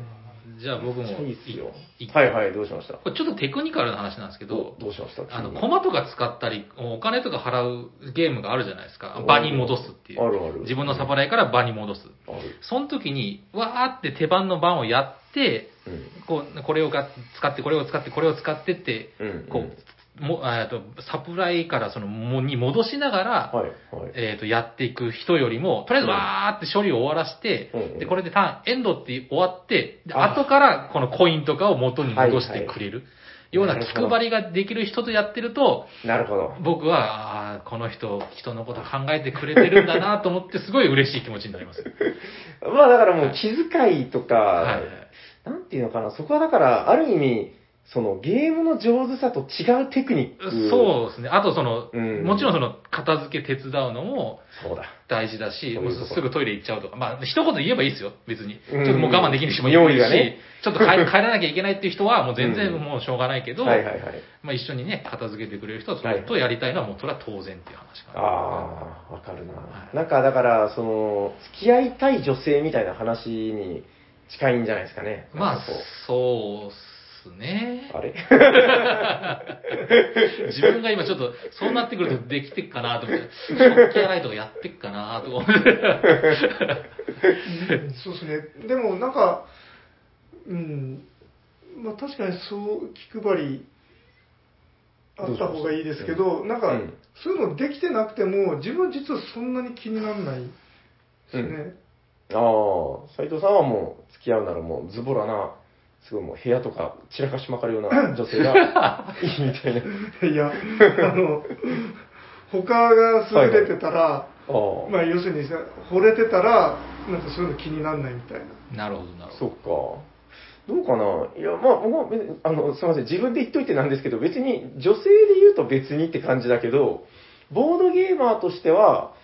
じゃあ僕もいいですよ。はいはい、どうしました。これちょっとテクニカルな話なんですけど、どうしました。あのコマとか使ったり、お金とか払うゲームがあるじゃないですか。場に戻すっていう。あるある。自分のサバライから場に戻す。ある。その時にわーって手番の番をやって、うん、こうこれをが使ってこれを使ってこれを使ってって、うん、こうもあとサプライからそのもに戻しながら、はいはい、えっとやっていく人よりもとりあえずわーって処理を終わらして、うん、でこれでターンエンドって終わって、で後からこのコインとかを元に戻してくれる。はいはい、ような気配りができる人とやってると、なるほど。僕は、ああ、この人、人のこと考えてくれてるんだなと思って、すごい嬉しい気持ちになります。まあだからもう気遣いとか、はいはい、なんていうのかな、そこはだから、ある意味、そのゲームの上手さと違うテクニック。そうですね。あとその、うん、もちろんその片付け手伝うのも大事だし、そうだ、もうすぐトイレ行っちゃうとか、まあ一言言えばいいですよ、別に。ちょっともう我慢できる人もいるし、ね、ちょっと帰らなきゃいけないっていう人はもう全然もうしょうがないけど、まあ一緒にね、片付けてくれる人とやりたいのはもうそれは当然っていう話かな。ああ、わかるな。はい、なんかだから、その、付き合いたい女性みたいな話に近いんじゃないですかね。まあ、そうっすね、あれ自分が今ちょっとそうなってくるとできてっかなと思って食器洗いとかやってっかなと思ってそうですね。でもなんか、うん、まあ確かにそう気配りあった方がいいですけど、なんかそういうのできてなくても自分は実はそんなに気にならないですね、うん、ああ、斉藤さんはもう付き合うならもうズボラなすごいもう部屋とか散らかしまかるような女性がいいみたいな。いや、あの、他が優れてたら、はいはい、あ、まあ要するに、ね、惚れてたら、なんかそういうの気にならないみたいな。なるほど、なるほど。そっか。どうかな。いや、まあ、まあ、あの、すみません、自分で言っといてなんですけど、別に女性で言うと別にって感じだけど、ボードゲーマーとしては、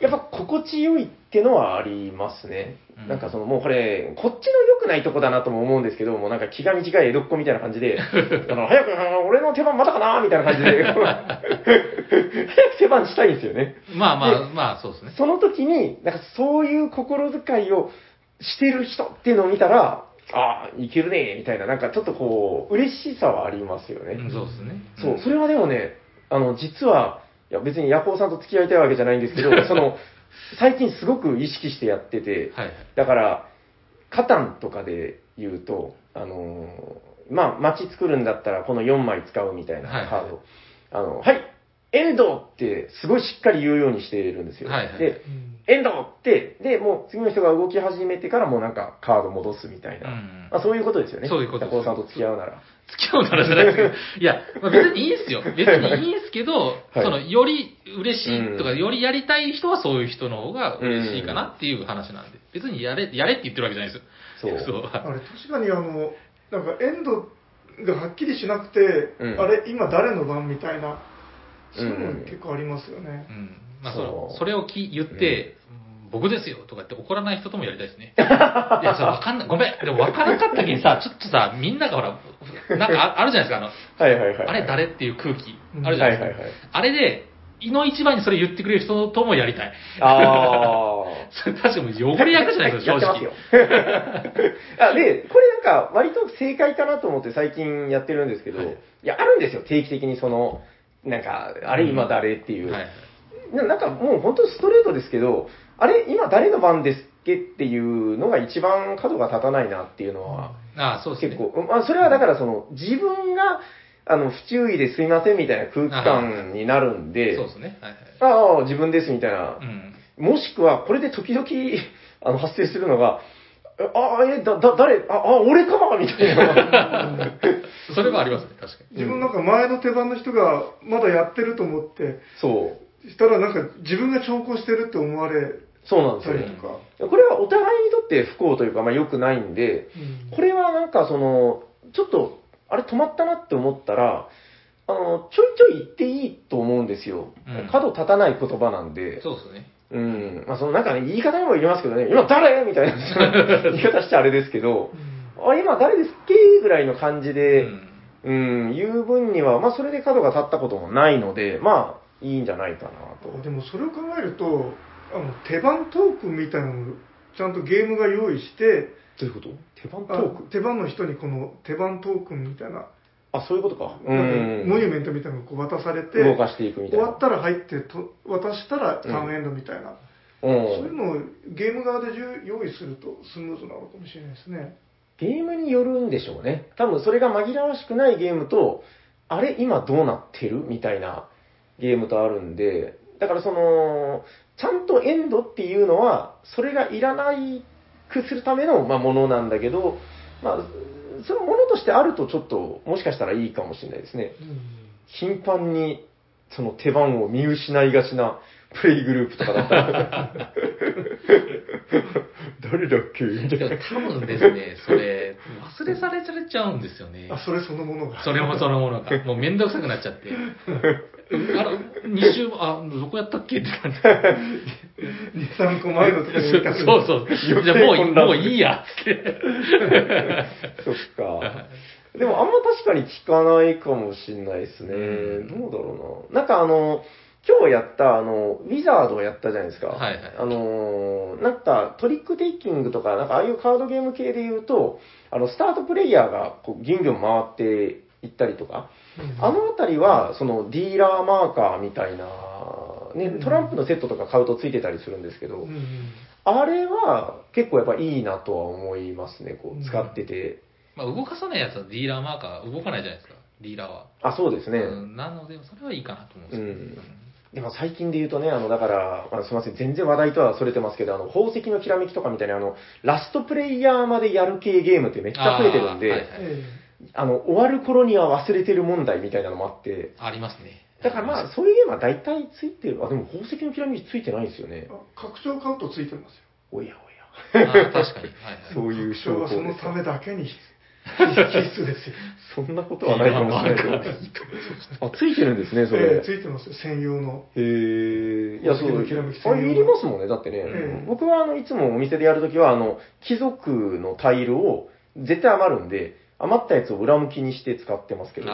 やっぱ心地よいってのはありますね。なんかそのもうこれ、こっちの良くないとこだなとも思うんですけど、もうなんか気が短い江戸っ子みたいな感じで、あの早く俺の手番またかなーみたいな感じで、早く手番したいんですよね。まあまあまあそうですね。その時に、なんかそういう心遣いをしてる人っていうのを見たら、ああ、いけるねーみたいな、なんかちょっとこう、嬉しさはありますよね。そうですね。そう、それはでもね、あの、実は、いや別にヤコウさんと付き合いたいわけじゃないんですけど、その最近すごく意識してやってて、はいはい、だからカタンとかで言うと、あのー、まあ街作るんだったらこのよんまい使うみたいなカード、はいはい、あのはい遠藤ってすごいしっかり言うようにしているんですよ。はいはい、で、遠藤って、で、もう次の人が動き始めてからもうなんかカード戻すみたいな。うんまあ、そういうことですよね。そういうことです。高尾さんと付き合うなら。付き合うならじゃなくて。いや、まあ、別にいいんすよ。別にいいんすけど、はい、その、より嬉しいとか、よりやりたい人はそういう人の方が嬉しいかなっていう話なんで。別にやれ、やれって言ってるわけじゃないですよ。そう。そうあれ、確かにあの、なんか遠藤がはっきりしなくて、うん、あれ、今誰の番みたいな。そういうの結構ありますよね。うんうんまあ、そ, のそれをき言って、うん、僕ですよとかって怒らない人ともやりたいですね。いや、それ分かんない。ごめん。でも分からなかったけんさ、ちょっとさ、みんながほら、なんかあるじゃないですか。あのはいはいはいはい、あれ誰っていう空気、あるじゃないですか。うんはいはいはい、あれで、いの一番にそれ言ってくれる人ともやりたい。あそれ確かに汚れ役じゃないですか、正直。やってますよあで、これなんか割と正解かなと思って最近やってるんですけど、はい、いや、あるんですよ、定期的にその、なんか、あれ今誰っていう、うんはい。なんかもう本当ストレートですけど、あれ今誰の番ですっけっていうのが一番角が立たないなっていうのは、ああそうですね、結構、まあ、それはだからその自分があの不注意ですいませんみたいな空気感になるんで、ああ、自分ですみたいな、うん。もしくはこれで時々あの発生するのが、ああ、え、だ、だ、誰、ああ、俺かみたいな。それはありますね、確かに。自分なんか前の手番の人がまだやってると思って、そう。したらなんか自分が調校してるって思われそうなんですよ、ね。これはお互いにとって不幸というか、まあ良くないんで、うん、これはなんかその、ちょっと、あれ止まったなって思ったら、あの、ちょいちょい言っていいと思うんですよ。うん、角立たない言葉なんで。そうですね。うん。まあ、そのなんか、ね、言い方にもいりますけどね、今誰みたいな言い方しちゃあれですけど、あれ今誰ですっけぐらいの感じで、うん、うん、言う分には、まあ、それで角が立ったこともないので、まあ、いいんじゃないかなと。でも、それを考えると、あの、手番トークみたいなのを、ちゃんとゲームが用意して、どういうこと？手番トーク？手番の人にこの手番トークみたいな、あ、そういうことか。うん。モニュメントみたいなのを渡されて、動かしていくみたいな。終わったら入ってと、渡したらターンエンドみたいな。うん、そういうのをゲーム側で用意するとスムーズなのかもしれないですね。ゲームによるんでしょうね。多分それが紛らわしくないゲームと、あれ今どうなってるみたいなゲームとあるんで、だからその、ちゃんとエンドっていうのは、それがいらないくするための、まあ、ものなんだけど、まあ、そのものとしてあるとちょっともしかしたらいいかもしれないですね。頻繁にその手番を見失いがちなプレイグループとかだったら誰だっけみたいな。多分ですね、それ忘れされちゃうんですよね。あ、それそのものが。それもそのものが。もうめんどくさくなっちゃって。あら、に週、あ、どこやったっけって感じ。に、さんこまえのとこに行ったくそうそう。じゃあもう、もういいやって。そっか。でもあんま確かに聞かないかもしれないですね。どうだろうな。なんかあの、今日やった、あの、ウィザードをやったじゃないですか。はいはい。あの、なんかトリックテイキングとか、なんかああいうカードゲーム系で言うと、あの、スタートプレイヤーがこうギュンギュン回っていったりとか、うん、あのあたりは、そのディーラーマーカーみたいな、ね、トランプのセットとか買うとついてたりするんですけど、うん、あれは結構やっぱいいなとは思いますね、こう、使ってて。うん、まあ動かさないやつはディーラーマーカー動かないじゃないですか、ディーラーは。あ、そうですね。うん、なので、それはいいかなと思うんですけど。うんでも最近で言うとね、あの、だから、まあ、すいません、全然話題とはそれてますけど、あの、宝石のきらめきとかみたいな、あの、ラストプレイヤーまでやる系ゲームってめっちゃ増えてるんで、あ、はいはい、あの、終わる頃には忘れてる問題みたいなのもあって。ありますね。だからまあ、そういうゲームは大体ついてる。あ、でも宝石のきらめきついてないんですよね。あ、拡張買うとついてますよ。おやおや。あ、確かに。そういう証拠。拡張はそのためだけに。必須ですよ。そんなことはないかもしれないけど。あ、ついてるんですね、それ。えー、ついてますよ、専用の。へぇー。いや、そうです。あれ、いりますもんね、だってね。僕は、あの、いつもお店でやるときは、あの、貴族のタイルを、絶対余るんで、余ったやつを裏向きにして使ってますけど、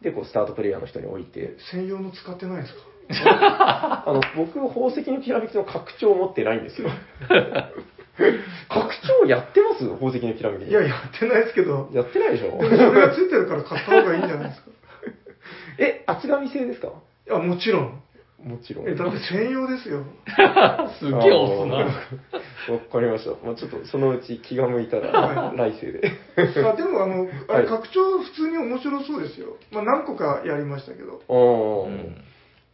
で、こう、スタートプレイヤーの人に置いて。専用の使ってないですか？あの、僕は宝石のきらめきの拡張を持ってないんですよ。拡張やってます？宝石のきらめき。いや、やってないですけど。やってないでしょ。でもそれがついてるから買った方がいいんじゃないですか。え、厚紙製ですか？いや、もちろん。もちろん。え、だって専用ですよ。すっげえ押すな。わかりました。まあ、ちょっとそのうち気が向いたら、来世で。まあ、でもあの、あれ、拡張普通に面白そうですよ。まあ、何個かやりましたけど。ああ。うん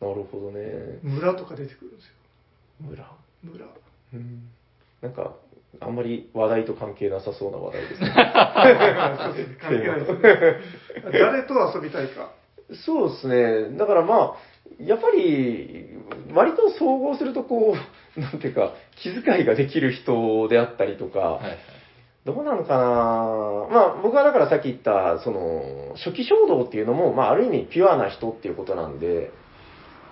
なるほどね。村とか出てくるんですよ。村。村。うん。なんかあんまり話題と関係なさそうな話題ですね。関係ないです。誰と遊びたいか。そうですね。だからまあやっぱり割と総合するとこうなんていうか気遣いができる人であったりとか。はい、どうなのかな。まあ僕はだからさっき言ったその初期衝動っていうのも、まあ、ある意味ピュアな人っていうことなんで、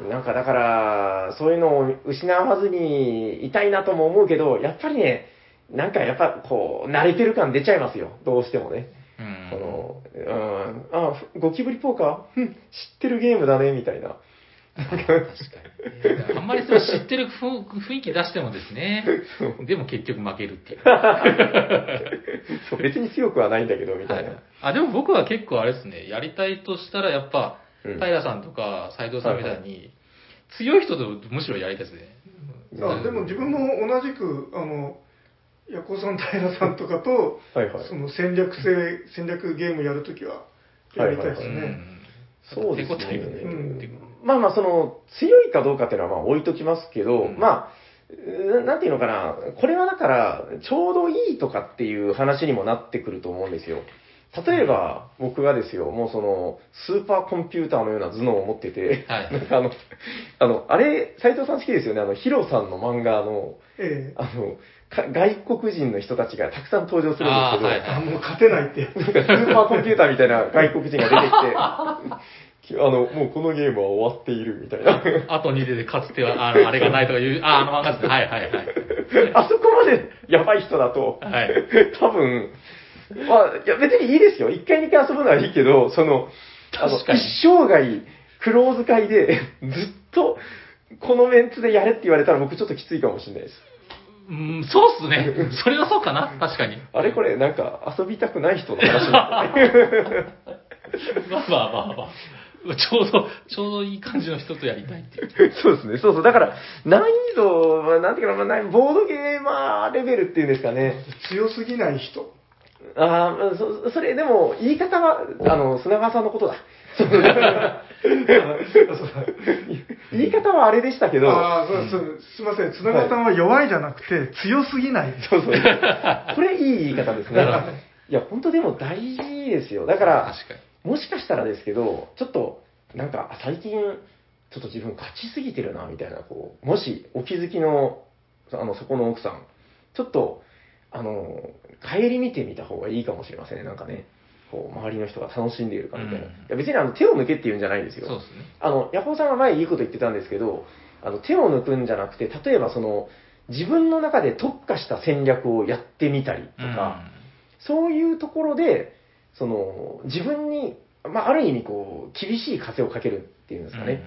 なんかだからそういうのを失わずにいたいなとも思うけど、やっぱりね、なんかやっぱこう慣れてる感出ちゃいますよ、どうしてもね。うん、その、うん、あ、ゴキブリポーカー、うん、知ってるゲームだねみたいな。確かに。あんまりそれ知ってる雰囲気出してもですね、でも結局負けるっていう。そう、別に強くはないんだけど、みたいな。はい、あ、でも僕は結構あれですね、やりたいとしたらやっぱ、うん、平さんとか斉藤さんみたいに、強い人とむしろやりたいですね。あ、でも自分も同じく、あの、ヤコさん、平さんとかと、はいはい、その戦略性、戦略ゲームやるときはやりたいですね。はいはいはい、うん、そうですね。まあまあその強いかどうかっていうのはまあ置いときますけど、うん、まあなんていうのかな、これはだからちょうどいいとかっていう話にもなってくると思うんですよ。例えば僕がですよ、もうそのスーパーコンピューターのような頭脳を持ってて、はい、あのあのあれ斉藤さん好きですよね、あのヒロさんの漫画の、ええ、あの。外国人の人たちがたくさん登場するんですけど、あ、はいはい、あ、もう勝てないって。スーパーコンピューターみたいな外国人が出てきて、あの、もうこのゲームは終わっているみたいな。あとにでかつては、あの、あれがないとかいう、あ、あの漫画ですね。はいはいはい。あそこまでやばい人だと、はい、多分、まあ、いや別にいいですよ。一回二回遊ぶのはいいけど、その、あの、一生涯、クローズ会でずっとこのメンツでやれって言われたら僕ちょっときついかもしれないです。うん、そうっすね。それはそうかな、確かに。あれこれ、なんか、遊びたくない人の話だね。まあまあまあまあ。ちょうど、ちょうどいい感じの人とやりたいっていう。そうですね。そうそう。だから、難易度は、なんていうかな、ボードゲーマーレベルっていうんですかね。強すぎない人。ああ、そ、それ、でも、言い方は、あの、砂川さんのことだ。言い方はあれでしたけど、あ、そうそう、すみません、綱川さんは弱いじゃなくて、はい、強すぎない。そうそう。これいい言い方ですね。いや本当でも大事ですよ。だから確かに、もしかしたらですけど、ちょっとなんか最近ちょっと自分勝ちすぎてるなみたいな、こうもしお気づきのあのそこの奥さん、ちょっとあの帰り見てみた方がいいかもしれませんね。なんかね。こう周りの人が楽しんでいるかみたいな、うん、いや別にあの手を抜けっていうんじゃないんですよ。そうですね、あのヤホーさんが前いいこと言ってたんですけど、あの手を抜くんじゃなくて、例えばその自分の中で特化した戦略をやってみたりとか、うん、そういうところでその自分に、まあ、ある意味こう厳しい風をかけるっていうんですかね、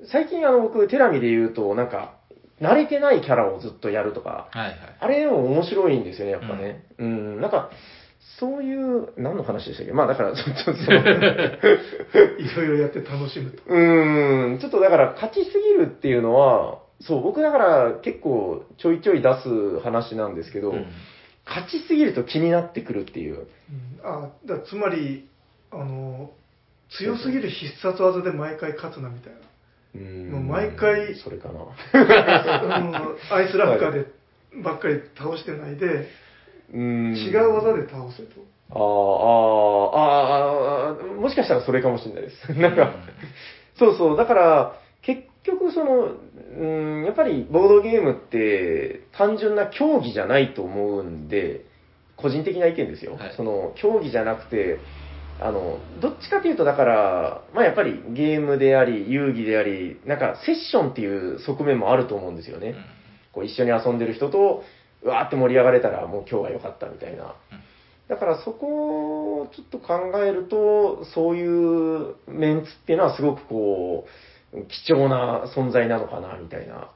うん、最近あの僕テラミで言うとなんか慣れてないキャラをずっとやるとか、はいはい、あれも面白いんですよねやっぱね、うん、うん、なんかそういう、何の話でしたっけ？まあだから、ちょっと、いろいろやって楽しむと。うーん、ちょっとだから、勝ちすぎるっていうのは、そう、僕だから結構ちょいちょい出す話なんですけど、うん、勝ちすぎると気になってくるっていう。うん、あ、だつまり、あの、強すぎる必殺技で毎回勝つなみたいな。うん、もう毎回、それかな。アイスラッガーでばっかり倒してないで、はい、うん、違う技で倒せと。ああ、ああ、もしかしたらそれかもしれないです。なんか、そうそう、だから、結局その、うん、やっぱりボードゲームって単純な競技じゃないと思うんで、個人的な意見ですよ。はい、その、競技じゃなくて、あの、どっちかというとだから、まあやっぱりゲームであり、遊戯であり、なんかセッションっていう側面もあると思うんですよね。うん、こう一緒に遊んでる人と、うわーって盛り上がれたらもう今日は良かったみたいな。だからそこをちょっと考えると、そういうメンツっていうのはすごくこう貴重な存在なのかなみたいな。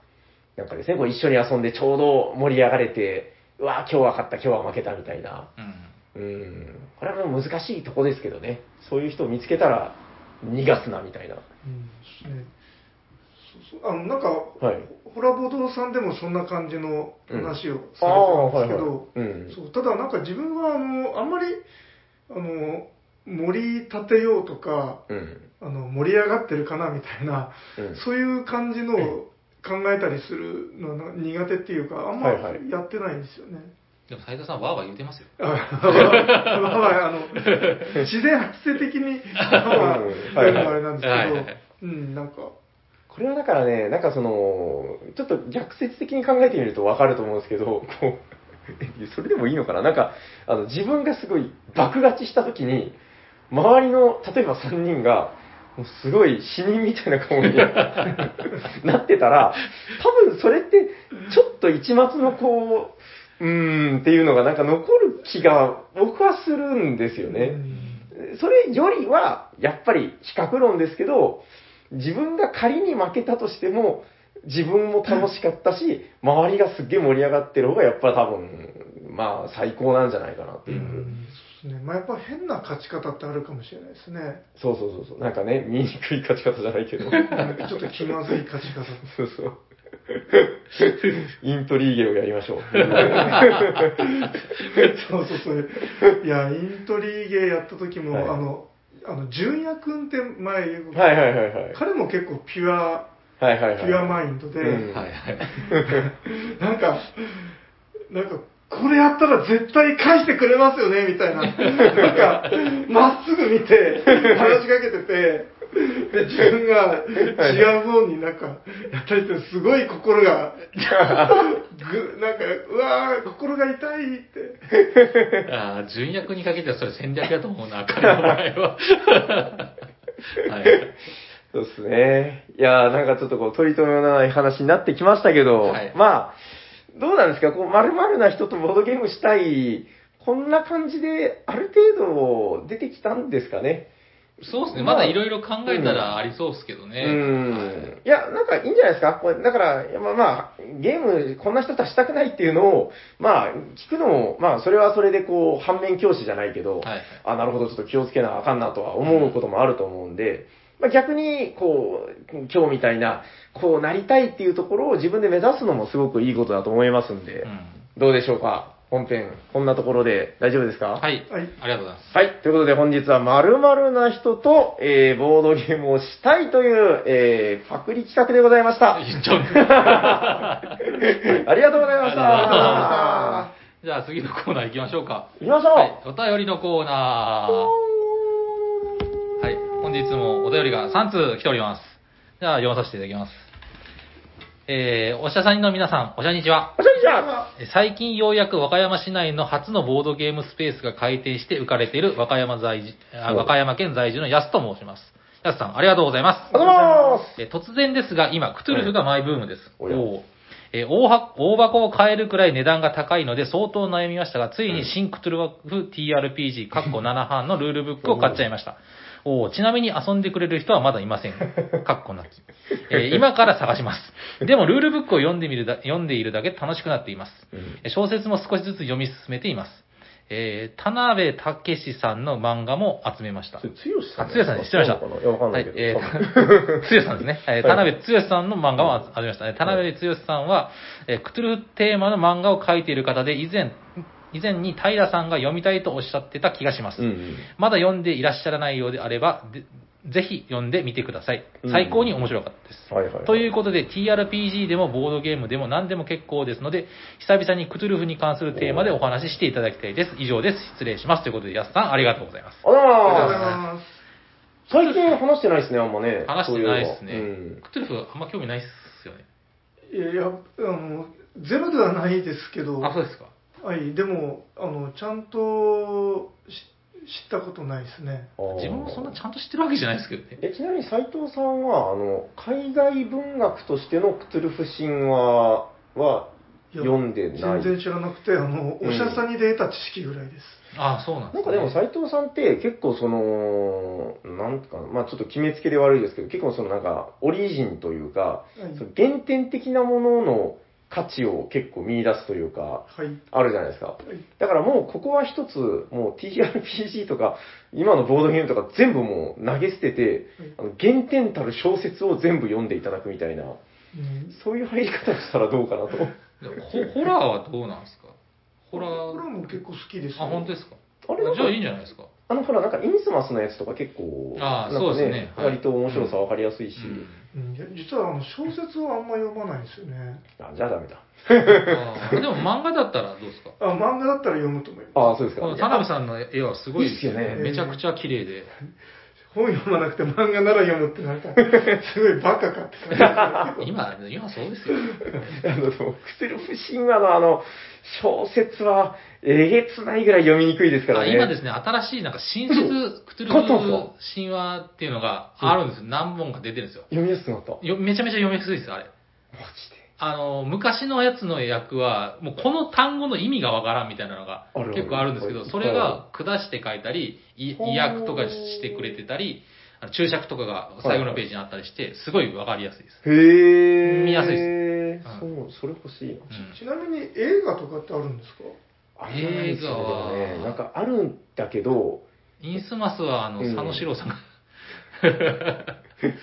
なんかですね、こう一緒に遊んでちょうど盛り上がれて、うわー今日は勝った今日は負けたみたいな、うん、うーん、これはもう難しいとこですけどね。そういう人を見つけたら逃がすなみたいな、うん、ね、あのなんか、はい、ホラボドさんでもそんな感じの話をされてたんですけど、ただなんか自分はあのあんまりあの盛り立てようとか、うん、あの盛り上がってるかなみたいな、うん、そういう感じの考えたりするのが苦手っていうか、あんまやってないんですよね。はいはい、でも斉藤さんわーわー言うてますよ。わーわー、あの自然発生的にわーわー言うのあれなんですけど、はいはい、うん、なんか。これはだからね、なんかその、ちょっと逆説的に考えてみるとわかると思うんですけど、こうそれでもいいのかな、なんかあの自分がすごい爆勝ちしたときに、周りの例えばさんにんがもうすごい死人みたいな顔になってたら、多分それってちょっと一抹のこううーんっていうのがなんか残る気が僕はするんですよね。それよりはやっぱり比較論ですけど、自分が仮に負けたとしても自分も楽しかったし、周りがすっげえ盛り上がってる方がやっぱり多分まあ最高なんじゃないかなっていう。うん、そうですね。まあやっぱ変な勝ち方ってあるかもしれないですね。そうそうそうそう。なんかね、見にくい勝ち方じゃないけど、なんかちょっと気まずい勝ち方。そうそう。イントリーゲをやりましょう。そうそうそう。いやイントリーゲやった時も、はい、あのあの純也くんって前言う、はいはいはいはい、彼も結構ピュア。はいはいはい、ピュアマインドで、うんはいはい、なんかなんかこれやったら絶対返してくれますよねみたいな、なんかまっすぐ見て話しかけてて、で自分が違う方になんかやったりして、すごい心がぐなんかうわー心が痛いって。ああ純役にかけてはそれ戦略だと思うな、彼の場合は。はい。そうですね。いやー、なんかちょっとこう、取り留めのない話になってきましたけど、はい、まあ、どうなんですか、こう、丸々な人とボードゲームしたい、こんな感じで、ある程度出てきたんですかね。そうですね。まだいろいろ考えたらありそうですけどね。うんうん、いや、なんかいいんじゃないですか。これだから、まあまあ、ゲーム、こんな人としたくないっていうのを、まあ、聞くのも、まあ、それはそれでこう、反面教師じゃないけど、はい、あ、なるほど、ちょっと気をつけなあかんなとは思うこともあると思うんで、うんまあ、逆に、こう、今日みたいな、こうなりたいっていうところを自分で目指すのもすごくいいことだと思いますんで、うん、どうでしょうか本編、こんなところで大丈夫ですか？はい。はい。ありがとうございます。はい。ということで本日は〇〇な人と、えー、ボードゲームをしたいという、えー、パクリ企画でございました。言っちゃう。ありがとうございました。じゃあ次のコーナー行きましょうか。行きましょう。はい、お便りのコーナー。本日もお便りがさんつう来ております。じゃあ読まさせていただきます。えー、おしゃさんの皆さん、おしゃにちは。おしゃにちは。最近ようやく和歌山市内の初のボードゲームスペースが開店して浮かれている和歌山在住、和歌山県在住のやすと申します。やすさん、ありがとうございます。ありがとうございます。突然ですが、今、クトゥルフがマイブームです。うん、おえー、大箱を買えるくらい値段が高いので相当悩みましたが、ついに新クトゥルフ ティーアールピージー かっこななばんのルールブックを買っちゃいました。おちなみに遊んでくれる人はまだいません。かっこなき、えー。今から探します。でもルールブックを読んでみるだ、読んでいるだけ楽しくなっています。小説も少しずつ読み進めています。えー、田辺武史さんの漫画も集めました。つよしさん。つよしさんです。失礼しました。いや、わかんないけど。はい。えー、つよしさんですね。えー、田辺つよしさんの漫画も集めました。田辺つよしさんは、えー、クトゥルフテーマの漫画を描いている方で、以前、以前に平さんが読みたいとおっしゃってた気がします、うんうん、まだ読んでいらっしゃらないようであればぜひ読んでみてください。最高に面白かったです、うんうんはいはいはい、ということで ティーアールピージー でもボードゲームでも何でも結構ですので久々にクトゥルフに関するテーマでお話ししていただきたいです。以上です。失礼します。ということで安さんありがとうございます。ありがとうございます。最近話してないですね。あんまね話してないですね、うん、クトゥルフあんま興味ないですよね。いやいや、あのゼロではないですけど。あ、そうですか。はい、でもあのちゃんと知ったことないですね。自分もそんなちゃんと知ってるわけじゃないですけどね。えちなみに斉藤さんはあの海外文学としてのクトゥルフ神話は読んでない？全然知らなくて、あのおしゃさにで得た知識ぐらいです、うん、あそうなんです、ね、なんかでも斉藤さんって結構そのなんか、まあ、ちょっと決めつけで悪いですけど結構そのなんかオリジンというか、はい、その原点的なものの価値を結構見出すというか、はい、あるじゃないですか、はい、だからもうここは一つもう ティーアールピージー とか今のボードゲームとか全部もう投げ捨てて、はい、あの原点たる小説を全部読んでいただくみたいな、うん、そういう入り方をしたらどうかなと。ホラーはどうなんですか？ホラー、ホラーも結構好きですよ。あ、本当ですか？あれじゃあいいんじゃないですか？ああのほらなんかインスマスのやつとか結構なんかね割と面白さ分かりやすいし、うんうん、実はあの小説はあんま読まないんですよね。あ、じゃあダメだ。あでも漫画だったらどうですか？あ、漫画だったら読むと思います。あ、そうですか。田辺さんの絵はすごいですよね。いいっすよね。めちゃくちゃ綺麗で。本読まなくて漫画なら読むってなんかすごいバカかって感じ。今今そうですよ。あのクセルフ神話のあの小説はえげつないぐらい読みにくいですからね。今ですね、新しいなんか新説クトゥルフ神話っていうのがあるんですよ。何本か出てるんですよ。読みやすくなった。めちゃめちゃ読みやすいですあれ。マジで。あの昔のやつの訳はもうこの単語の意味がわからんみたいなのが結構あるんですけど、それが下して書いたり意訳とかしてくれてたり、注釈とかが最後のページにあったりしてすごいわかりやすいです。へえ、見やすいです。うん、そう、それ欲しいな。うん、ちなみに映画とかってあるんですか？あんまないですけどね。なんかあるんだけど、インスマスはあの佐野史郎さんが、うん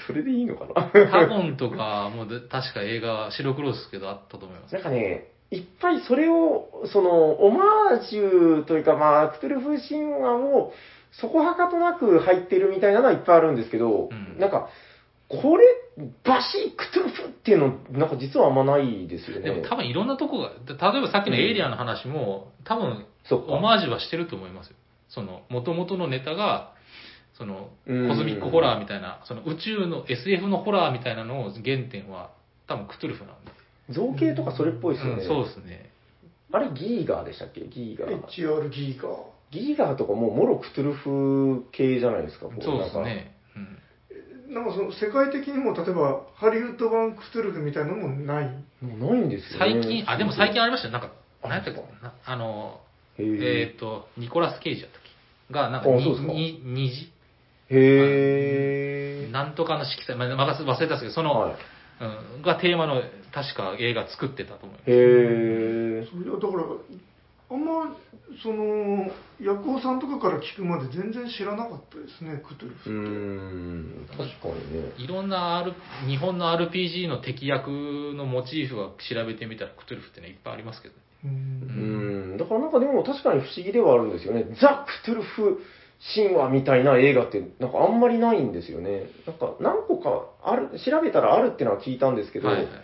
それでいいのかな。タゴンとかも確か映画白黒ですけどあったと思います。なんかね、いっぱいそれをそのオマージュというか、まあクトゥルフ神話もそこはかとなく入ってるみたいなのはいっぱいあるんですけど、うん、なんかこれバシクトゥルフっていうのなんか実はあんまないですよね。でも多分いろんなとこが、例えばさっきのエイリアンの話も、うん、多分オマージュはしてると思いますよ。その元々のネタがそのコズミックホラーみたいな、その宇宙の エスエフ のホラーみたいなのを原点は多分クトゥルフなんで、造形とかそれっぽいですよね。うん、そうですね。あれギーガーでしたっけ？ギーガー エイチアール ギーガーギーガーとかもうもろクトゥルフ系じゃないですか。こうそうですね。うん、なんかその世界的にも例えばハリウッド版クトゥルフみたいなのもないもうないんですよね。最近、あでも最近ありましたよ。なんか何やったっけ、あのえっとニコラス・ケイジだったっけがなんかに虹へー、なんとかの色彩、まあ、忘れたんですけど、その、はい、うん、がテーマの確か映画作ってたと思います。へー、それはだからあんまその役者さんとかから聞くまで全然知らなかったですね、クトゥルフって。うーん、確かにね。いろんな、R、日本の アールピージー の敵役のモチーフを調べてみたらクトゥルフってねいっぱいありますけど、ね、うーん、うん、だからなんかでも確かに不思議ではあるんですよね。ザ・クトゥルフ神話みたいな映画ってなんかあんまりないんですよね。なんか何個かある、調べたらあるってのは聞いたんですけど、はいはいはい、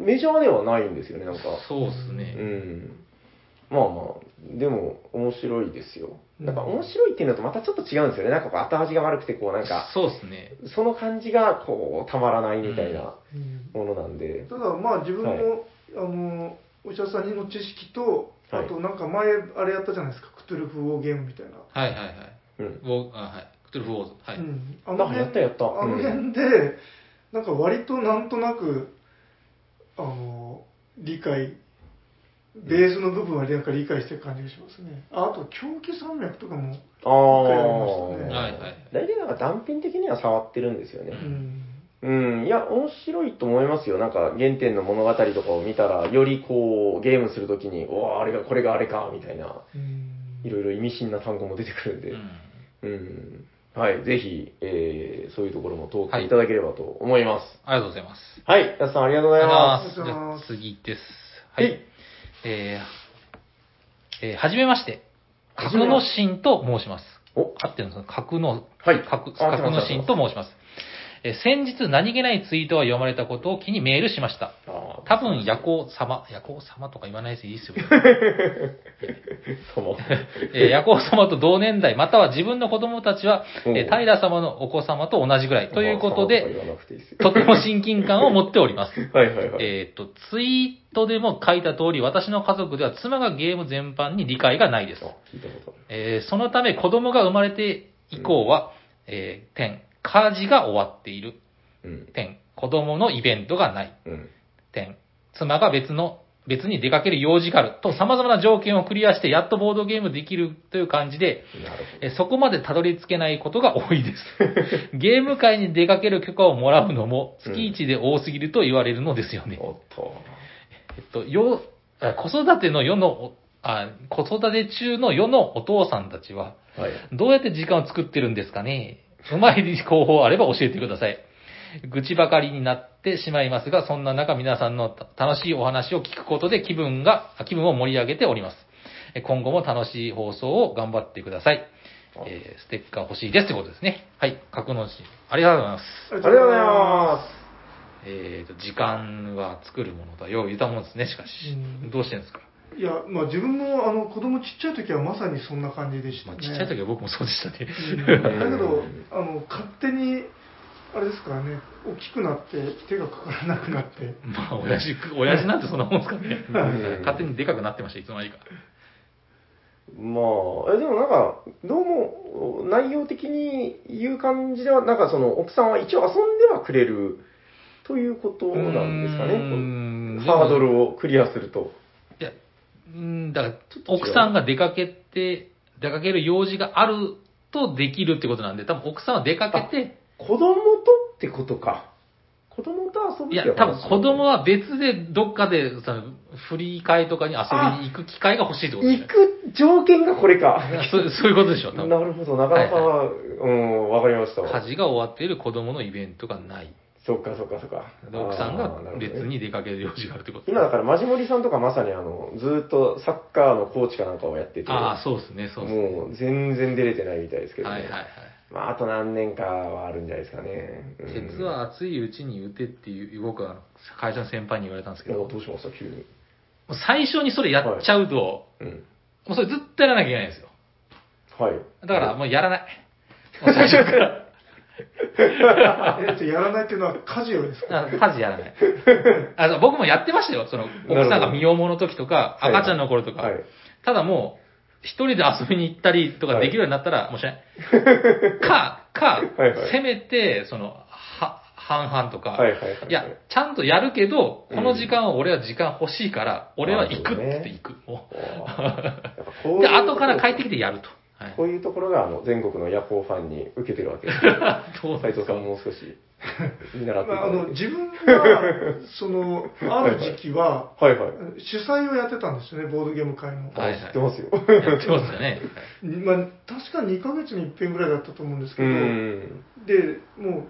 メジャーではないんですよね。なんかそうですね。うん。まあまあでも面白いですよ。なんか面白いっていうのとまたちょっと違うんですよね。なんかこう後味が悪くてこうなんかそうですね。その感じがこうたまらないみたいなものなんで。うんうん、ただまあ自分も、はい、あのお医者さんの知識と、あとなんか前あれやったじゃないですか、はい、クトゥルフウォーゲームみたいな。はいはいはい。うん、あ、はい、クトゥルフウォーズ、はい、うん、あの辺やったやった、あの辺で、うん、なんか割となんとなくあの理解、ベースの部分はなんか理解してる感じがしますね。あと狂気山脈とかも一回やりましたね。はいはい、大体なんか断片的には触ってるんですよね。うん、うん、いや面白いと思いますよ。なんか原点の物語とかを見たらよりこうゲームするときにおおあれがこれがあれかみたいな、いろいろ意味深な単語も出てくるんで、うんうん、はい、ぜひ、えー、そういうところも通っていただければと思います。はい、ありがとうございます。はい、皆さんありがとうございます。じゃあ次です。はい。えー、えー、はじめまして、格之進と申します。お、合ってるんですか？格の、はい、格之進と申します。えー、先日何気ないツイートは読まれたことを機にメールしました。多分夜行様、夜行様とか言わないでいいですよ。えー、夜行様と同年代、または自分の子供たちは、えー、平様のお子様と同じぐらいということで、とても親近感を持っております。はいはいはい、えっと、ツイートでも書いた通り、私の家族では妻がゲーム全般に理解がないです。えー、そのため子供が生まれて以降は、うん、えー、点、家事が終わっている、うん、点、子供のイベントがない、うん、点、妻が別の別に出かける用事があると、様々な条件をクリアしてやっとボードゲームできるという感じで、えそこまでたどり着けないことが多いです。ゲーム会に出かける許可をもらうのも月一で多すぎると言われるのですよね。うん、おっと、えっとよ子育ての世のあ子育て中の世のお父さんたちは、はい、どうやって時間を作ってるんですかね。うまい方法あれば教えてください。愚痴ばかりになってしまいますが、そんな中皆さんの楽しいお話を聞くことで気分が、気分を盛り上げております。今後も楽しい放送を頑張ってください。えー、ステッカー欲しいですということですね。はい、格納シーンありがとうございます。ありがとうございます。えーと、時間は作るものだよ、言ったもんですね、しかし。うん、どうしてるんですか。いや、まあ自分もあの子供ちっちゃい時はまさにそんな感じでしたね。まあ、ちっちゃい時は僕もそうでしたね。うん、だけどあの勝手にあれですからね、大きくなって手がかからなくなって。まあ親父親父なんてそんなもんですかね。勝手にでかくなってました、いつの間にか。まあ、えでもなんかどうも内容的に言う感じではなんかその奥さんは一応遊んではくれるということなんですかね。うん、ハードルをクリアすると。いや、うんだから奥さんが出かけて出かける用事があるとできるってことなんで、多分奥さんは出かけて子供とってことか。子供と遊ぶ。いや、多分子供は別でどっかでさ、フリー会とかに遊びに行く機会が欲しいってことですね。行く条件がこれか。そう、そういうことでしょ、多分。なるほど、なかなか、はいはい、うん、わかりました。家事が終わっている子供のイベントがない。そうか、そうか、そうか。奥さんが別に出かける用事があるってこと、ね。今だから、マジモリさんとかまさにあの、ずっとサッカーのコーチかなんかをやってて。ああ、そうですね、そうですね。もう全然出れてないみたいですけどね。はいはいはい。まあ、あと何年かはあるんじゃないですかね。うん、鉄は熱いうちに打てっていう、僕は会社の先輩に言われたんですけど。どうしました急に。最初にそれやっちゃうと、はいうん、もうそれずっとやらなきゃいけないんですよ。はい。だからもうやらない。もう最初から。えっと、やらないっていうのは家事をですか？家事やらない。あ、僕もやってましたよ。その、奥さんが身重の時とか、赤ちゃんの頃とか。はいはい、ただもう、一人で遊びに行ったりとかできるようになったら、もしね、か、か、はいはい、せめて、その、は、半々とか、はいはいはい、いや、ちゃんとやるけど、この時間は俺は時間欲しいから、うん、俺は行くって言って行く。うで、後から帰ってきてやると。はい、こういうところがあの全国の野球ファンに受けてるわけです。斉藤さんもう少し見習っていただいて、まあ、あの自分がそのある時期は主催をやってたんですよね、ボードゲーム会の。はいはい、知ってますよ。やってますよね。まあ、確かにかげつにいっぺんぐらいだったと思うんですけど、うんでもう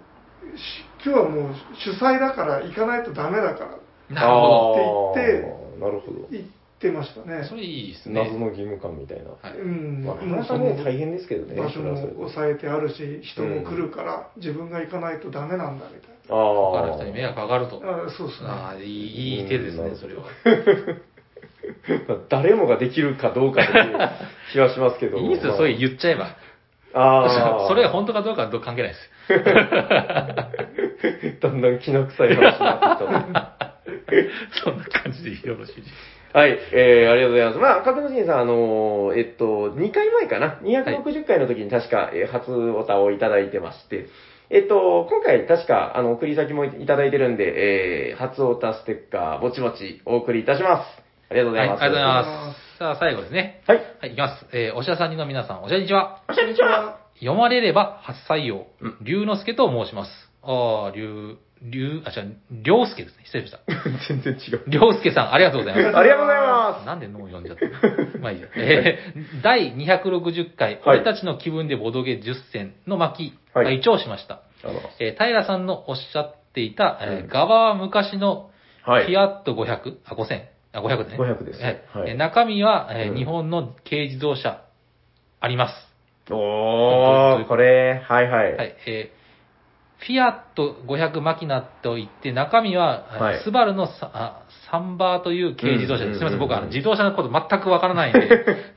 今日はもう主催だから行かないとダメだからなるほどって言って、なるほど。ってましたね。それいいですね。謎の義務感みたいな。はい、うん。まあ、なかなかもう大変ですけどね。場所も抑えてあるし、人も来るから、うん、自分が行かないとダメなんだみたいな。ああ。他の人に迷惑かかると。あそうですね。ああ、いい、いい手ですね、それは。誰もができるかどうかという気はしますけど。いいですよ、まあ、そう言っちゃえば。ああ。それは本当かどうかは関係ないです。だんだん気な臭い話になってきたので。そんな感じでよろしいです。はい、えー、ありがとうございます。まあ、格之進さん、あのー、えっと、にかいまえかな、にひゃくろくじゅっかいの時に確か、えー、初お歌をいただいてまして、えっと、今回確か、あの、送り先もいただいてるんで、えー、初お歌ステッカー、ぼちぼちお送りいたします。ありがとうございます。はい、ありがとうございます。さあ、最後ですね。はい。はい、いきます。えー、おしゃさんにの皆さん、おしゃにちは。おしゃにちは。読まれれば初採用、うん、龍之介と申します。ああ、龍、龍、あ、違う、りょうすけですね。失礼しました。全然違う。りょうすけさん、ありがとうございます。ありがとうございます。なんで脳を読んじゃったのまあいいや。えー、はい、だいにひゃくろくじゅっかい、はい、俺たちの気分でボドゲじゅっせんの巻、拝聴しました。はい、えー、平さんのおっしゃっていた、えー、ガバは昔のフィアットごひゃく、はい、あ、ごせん、あ、ごひゃくですね。ごひゃくです。はいはい、えー、中身は、えー、日本の軽自動車、あります。おー、これ、はいはい。はい、えーフィアットごひゃくマキナといって、中身は、はい、スバルのサンバーという軽自動車です。すみません、僕は自動車のこと全くわからないんで、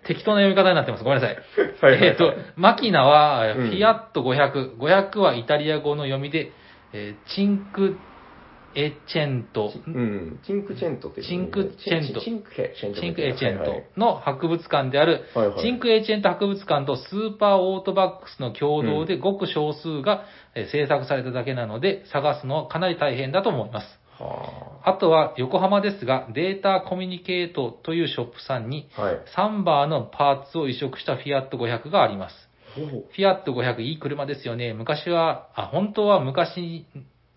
適当な読み方になってます。ごめんなさい。はいはいはい、えっ、ー、と、マキナは、フィアットごひゃく、うん、ごひゃくはイタリア語の読みで、えー、チンクエチェント、うん、チンクチェントって言うんですね。チンクチェント。チンクエチェント。チンクエチェントの博物館である、はいはい、チンクエチェント博物館とスーパーオートバックスの共同でごく少数が制作されただけなので、探すのはかなり大変だと思います。はあ、あとは横浜ですが、データコミュニケートというショップさんに、はい、サンバーのパーツを移植したフィアットごひゃくがあります。フィアットごひゃくいい車ですよね。昔は、あ、本当は昔、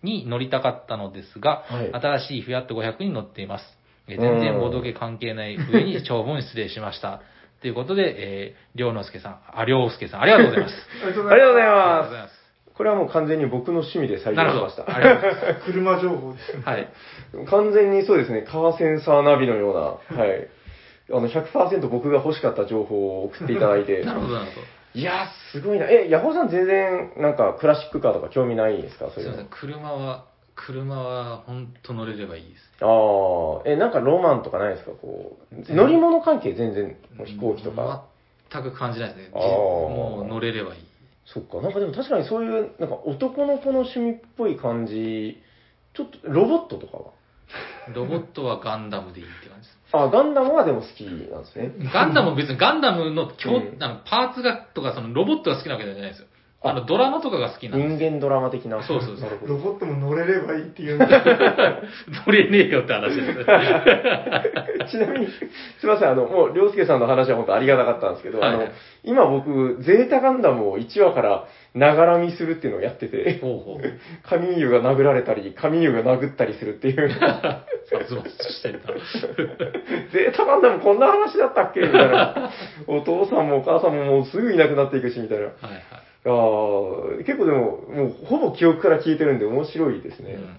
に乗りたかったのですが、はい、新しいフィアットごひゃくに乗っています。え全然ボドゲ関係ない上に長文失礼しました。ということで、えー、りょうのすけさん、あ、りょうすけさん、ありがとうございます。ありがとうございます。これはもう完全に僕の趣味で採用しました。ありがとうございます。車情報ですね。はい。完全にそうですね、カーセンサーナビのような、はい。あの、ひゃくパーセント 僕が欲しかった情報を送っていただいて。なるほど、なるほど。いやー、すごいな。え、ヤホーさん全然、なんか、クラシックカーとか興味ないですか？そういうの。すいません、車は、車は、ほんと乗れればいいです。あー、え、なんかロマンとかないですか？こう、乗り物関係全然、飛行機とか。全く感じないですね。もう乗れればいい。そっか、なんかでも確かにそういう、なんか男の子の趣味っぽい感じ、ちょっと、ロボットとかはロボットはガンダムでいいって感じです。あ、ガンダムはでも好きなんですね。ガンダムも別にガンダムの、うん、あのパーツがとかそのロボットが好きなわけじゃないですよ。あのドラマとかが好きなんです。人間ドラマ的な。そうそうそう。ロボットも乗れればいいって言うんだ。乗れねえよって話です。ちなみに、すいません、あの、もう、りょうすけさんの話は本当ありがたかったんですけど、はい、あの、今僕、ゼータガンダムをいちわからながら見するっていうのをやってて、ほうほう神優が殴られたり、神優が殴ったりするっていう。殺伐してんだ。ゼータガンダムこんな話だったっけみたいな。お父さんもお母さんももうすぐいなくなっていくし、みたいな。はいはい、あ結構でも、もうほぼ記憶から消えてるんで面白いですね。うん、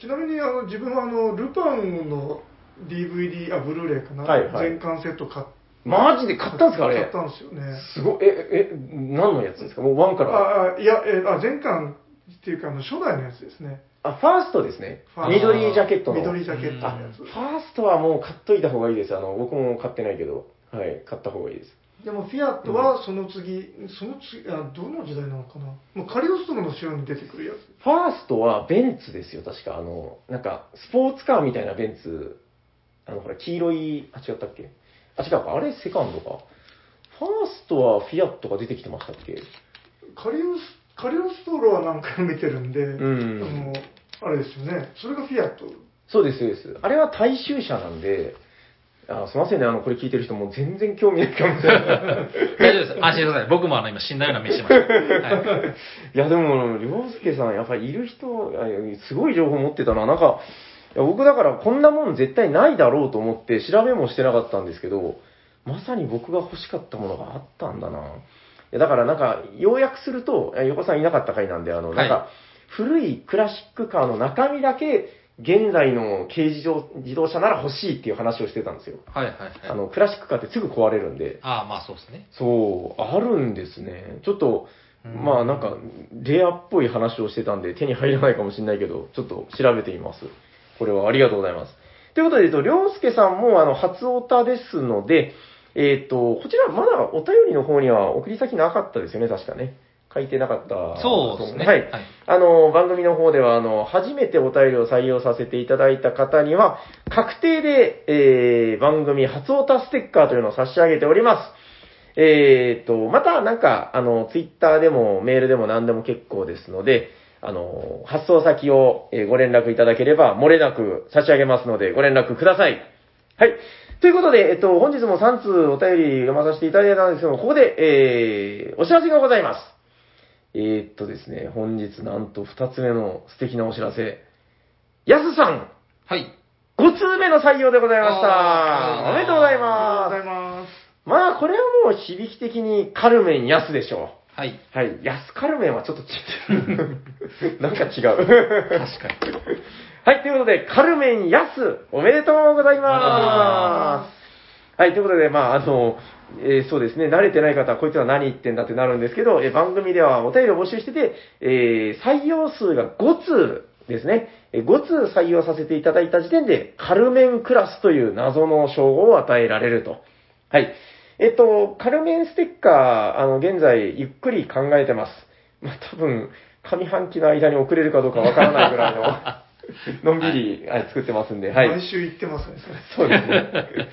ちなみにあの自分はあのルパンの ディーブイディー、あ、ブルーレイかな、はいはい、全巻セット買って。マジで買ったんですか？あれ買ったんですよね。すごい、え、え、何のやつですか？もういちから。あ、いや、え、あ、全巻っていうかあの初代のやつですね。あ、ファーストですね。緑ジャケットの。緑ジャケットのやつ。ファーストはもう買っといた方がいいです。あの、僕も買ってないけど、はい、買った方がいいです。でもフィアットはその次、うん、その次、あ、どの時代なのかな、もうカリオストロの城に出てくるやつ。ファーストはベンツですよ、確か。あの、なんか、スポーツカーみたいなベンツ。あの、ほら、黄色い、あ、違ったっけ、あ、違うか、あれ、セカンドか。ファーストはフィアットが出てきてましたっけ？カリオス、カリオストロは何回も見てるんで、うん、あの、あれですよね。それがフィアット。そうです、そうです。あれは大衆車なんで、ああ、すみませんね。あの、これ聞いてる人も全然興味ないかもしれない。大丈夫です。安心してください。僕もあの、今死んだような目してました。はい、いや、でも、りょうすけさん、やっぱりいる人、すごい情報持ってたな。なんか、いや僕だからこんなもん絶対ないだろうと思って調べもしてなかったんですけど、まさに僕が欲しかったものがあったんだな。いや、だからなんか、要約すると、横さんいなかった回なんで、あの、なんか、はい、古いクラシックカーの中身だけ、現在の軽自動、自動車なら欲しいっていう話をしてたんですよ。はいはいはい。あの、クラシックカーってすぐ壊れるんで。ああ、まあそうですね。そう、あるんですね。ちょっと、まあなんか、レアっぽい話をしてたんで手に入らないかもしれないけど、ちょっと調べてみます。これはありがとうございます。ということで、えっと、りょうすけさんも、あの、初オタですので、えっと、こちらまだお便りの方には送り先なかったですよね、確かね。書いてなかった。そうですね。はい。はい、あの、番組の方では、あの、初めてお便りを採用させていただいた方には、確定で、えー、番組初オタステッカーというのを差し上げております。えーと、また、なんか、あの、ツイッターでもメールでも何でも結構ですので、あの、発送先をご連絡いただければ、漏れなく差し上げますので、ご連絡ください。はい。ということで、えっと、本日もさん通お便り読まさせていただいたんですけども、ここで、えー、お知らせがございます。えー、っとですね、本日なんと二つ目の素敵なお知らせ。やすさん。はい。五通目の採用でございました。おめでとうございます。ありがとうございます。まあ、これはもう響き的にカルメンやすでしょう。はい。はい。やすカルメンはちょっと違う。なんか違う。確かに。はい。ということで、カルメンやす、おめでとうございます。はい。ということで、まあ、あの、えー、そうですね、慣れてない方はこいつは何言ってんだってなるんですけど、えー、番組ではお便りを募集してて、えー、採用数がご通ですね、えー、ご通採用させていただいた時点でカルメンクラスという謎の称号を与えられると。はい。えっと、カルメンステッカー、あの、現在ゆっくり考えてます。まあ、多分上半期の間に遅れるかどうかわからないぐらいののんびり作ってますんで、はい。毎週行ってますね、それ。そうですね。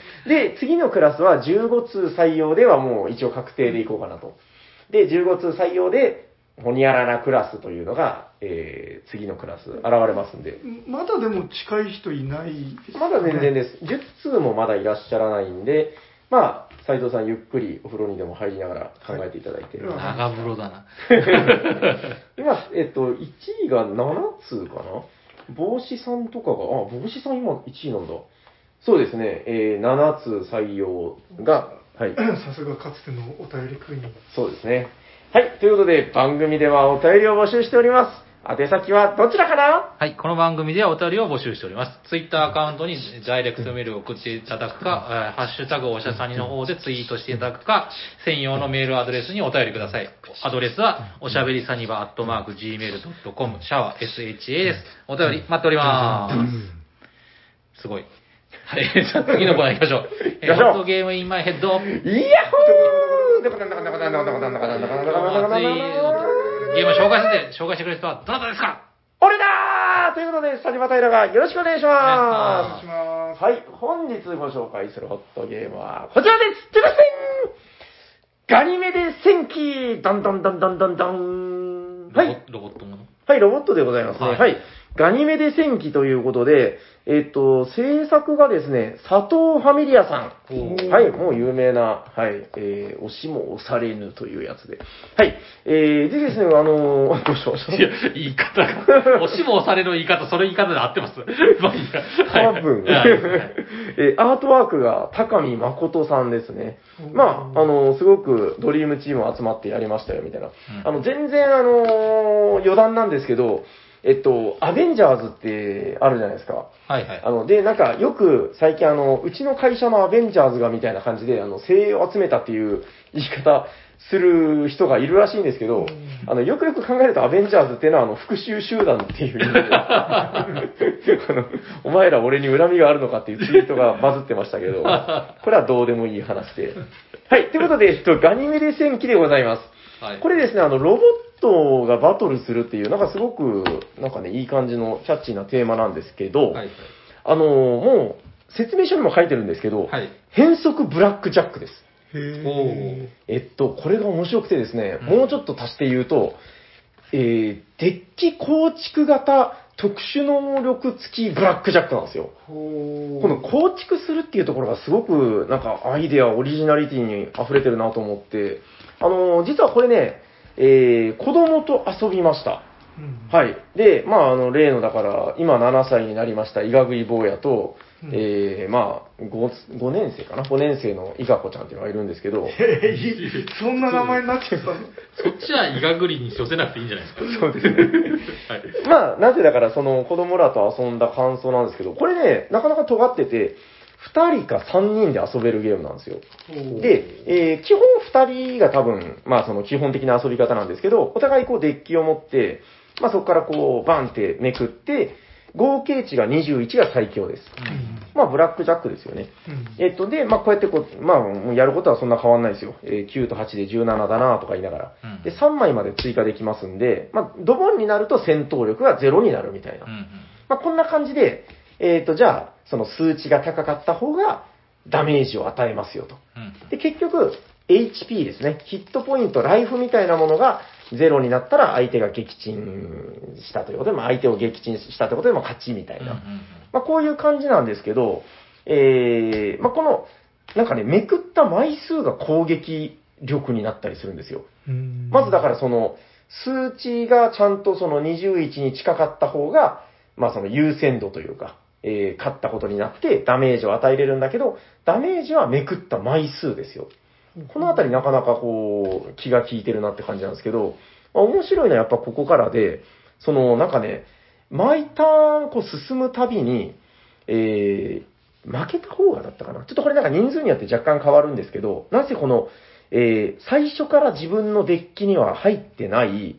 で、次のクラスはじゅうご通採用ではもう一応確定でいこうかなと。で、じゅうご通採用で、ほにゃららクラスというのが、えー、次のクラス、現れますんで。まだでも近い人いないですね。まだ全然です。じゅう通もまだいらっしゃらないんで、まあ、斉藤さんゆっくりお風呂にでも入りながら考えていただいて。はい、長風呂だな。今、えっと、いちいがなな通かな、帽子さんとかが、あ、帽子さん今いちいなんだ。そうですね、えー、なな通採用が、はい。さすがかつてのお便りクイーン。そうですね。はい、ということで番組ではお便りを募集しております。宛先はどちらかな。はい、この番組ではお便りを募集しております。ツイッターアカウントにダイレクトメールを送っていただくか、ハッシュタグおしゃさにの方でツイートしていただくか、専用のメールアドレスにお便りください。アドレスはおしゃべりさにばアットマーク ジーメールドットコム シャワー エスエイチエー です。お便り待っております。すごい。はい、じゃあ次のコーナー行きましょう。えー、ホットゲームインマイヘッド。イヤホー。でこなんだかなんだかなんだかなんだかなんだかなんだかなんだか。ゲームを紹介して、紹介してくれる人はどなたですか？俺だーということで、佐島平がよろしくお願いします。お願いします。はい、本日ご紹介するホットゲームはこちらです。じゃじゃん！ガニメデ戦記どんどんどんどんどんどん。はい。ロボットもの？はい、ロボットでございますね。はい。はい、ガニメデ戦記ということで、えっと、制作がですね、佐藤ファミリアさん。はい、もう有名な、はい、えー、押しも押されぬというやつで。はい、えー、でですね、あのー、どうしましょう。いや、言い方が、押しも押されぬ言い方、それ言い方で合ってます。まあいいか。多分。はいはいはい、えー、アートワークが高見誠さんですね。まあ、あのー、すごくドリームチーム集まってやりましたよ、みたいな。うん、あの、全然、あのー、余談なんですけど、えっと、アベンジャーズってあるじゃないですか。はいはい。あの、で、なんか、よく最近あの、うちの会社のアベンジャーズがみたいな感じで、あの、精鋭を集めたっていう言い方する人がいるらしいんですけど、あの、よくよく考えるとアベンジャーズっていうのは、あの、復讐集団っていう意味であの、お前ら俺に恨みがあるのかっていうツイートがバズってましたけど、これはどうでもいい話で。はい、ということで、えっと、ガニメデ戦記でございます。はい。これですね、あの、ロボットがバトルするっていうなんかすごくなんかねいい感じのキャッチーなテーマなんですけど、はいはい、あのもう説明書にも書いてるんですけど、はい、変則ブラックジャックです。へー。えっとこれが面白くてですね、もうちょっと足して言うと、うん、えー、デッキ構築型特殊能力付きブラックジャックなんですよ。ほー。この構築するっていうところがすごくなんかアイデアオリジナリティに溢れてるなと思って、あの実はこれね。えー、子供と遊びました。うん、はい。で、まあ、あの、例の、だから、今ななさいになりました、イガグイ坊やと、うん、えー、まあ5、5年生かな ?ご 年生のイガコちゃんっていうのがいるんですけど。えー、そんな名前になっちゃったの？そっちはイガグリに寄せなくていいんじゃないですか。そうですね。はい、まあ、なぜだから、その、子供らと遊んだ感想なんですけど、これね、なかなか尖ってて、ふたりかさんにんで遊べるゲームなんですよ。で、えー、基本ふたりが多分、まあその基本的な遊び方なんですけど、お互いこうデッキを持って、まあそこからこうバンってめくって、合計値がにじゅういちが最強です。うん、まあブラックジャックですよね。うん、えっと、で、まあこうやってこう、まあやることはそんな変わんないですよ。えー、きゅうとはちでじゅうななだなとか言いながら。うん、で、さんまいまで追加できますんで、まあドボンになると戦闘力がゼロになるみたいな。うんうん、まあこんな感じで、えーと、じゃあ、その数値が高かった方がダメージを与えますよと。で、結局、エイチピー ですね。ヒットポイント、ライフみたいなものがゼロになったら相手が撃沈したということで、まあ、相手を撃沈したということで、まあ、勝ちみたいな。まあ、こういう感じなんですけど、えー、まあ、この、なんかね、めくった枚数が攻撃力になったりするんですよ。まずだからその、数値がちゃんとそのにじゅういちに近かった方が、まあ、その優先度というか、えー、勝ったことになってダメージを与えれるんだけど、ダメージはめくった枚数ですよ。このあたりなかなかこう、気が利いてるなって感じなんですけど、まあ、面白いのはやっぱここからで、そのなんかね、毎ターンこう進むたびに、えー、負けた方がだったかな。ちょっとこれなんか人数によって若干変わるんですけど、なぜこの、えー、最初から自分のデッキには入ってない、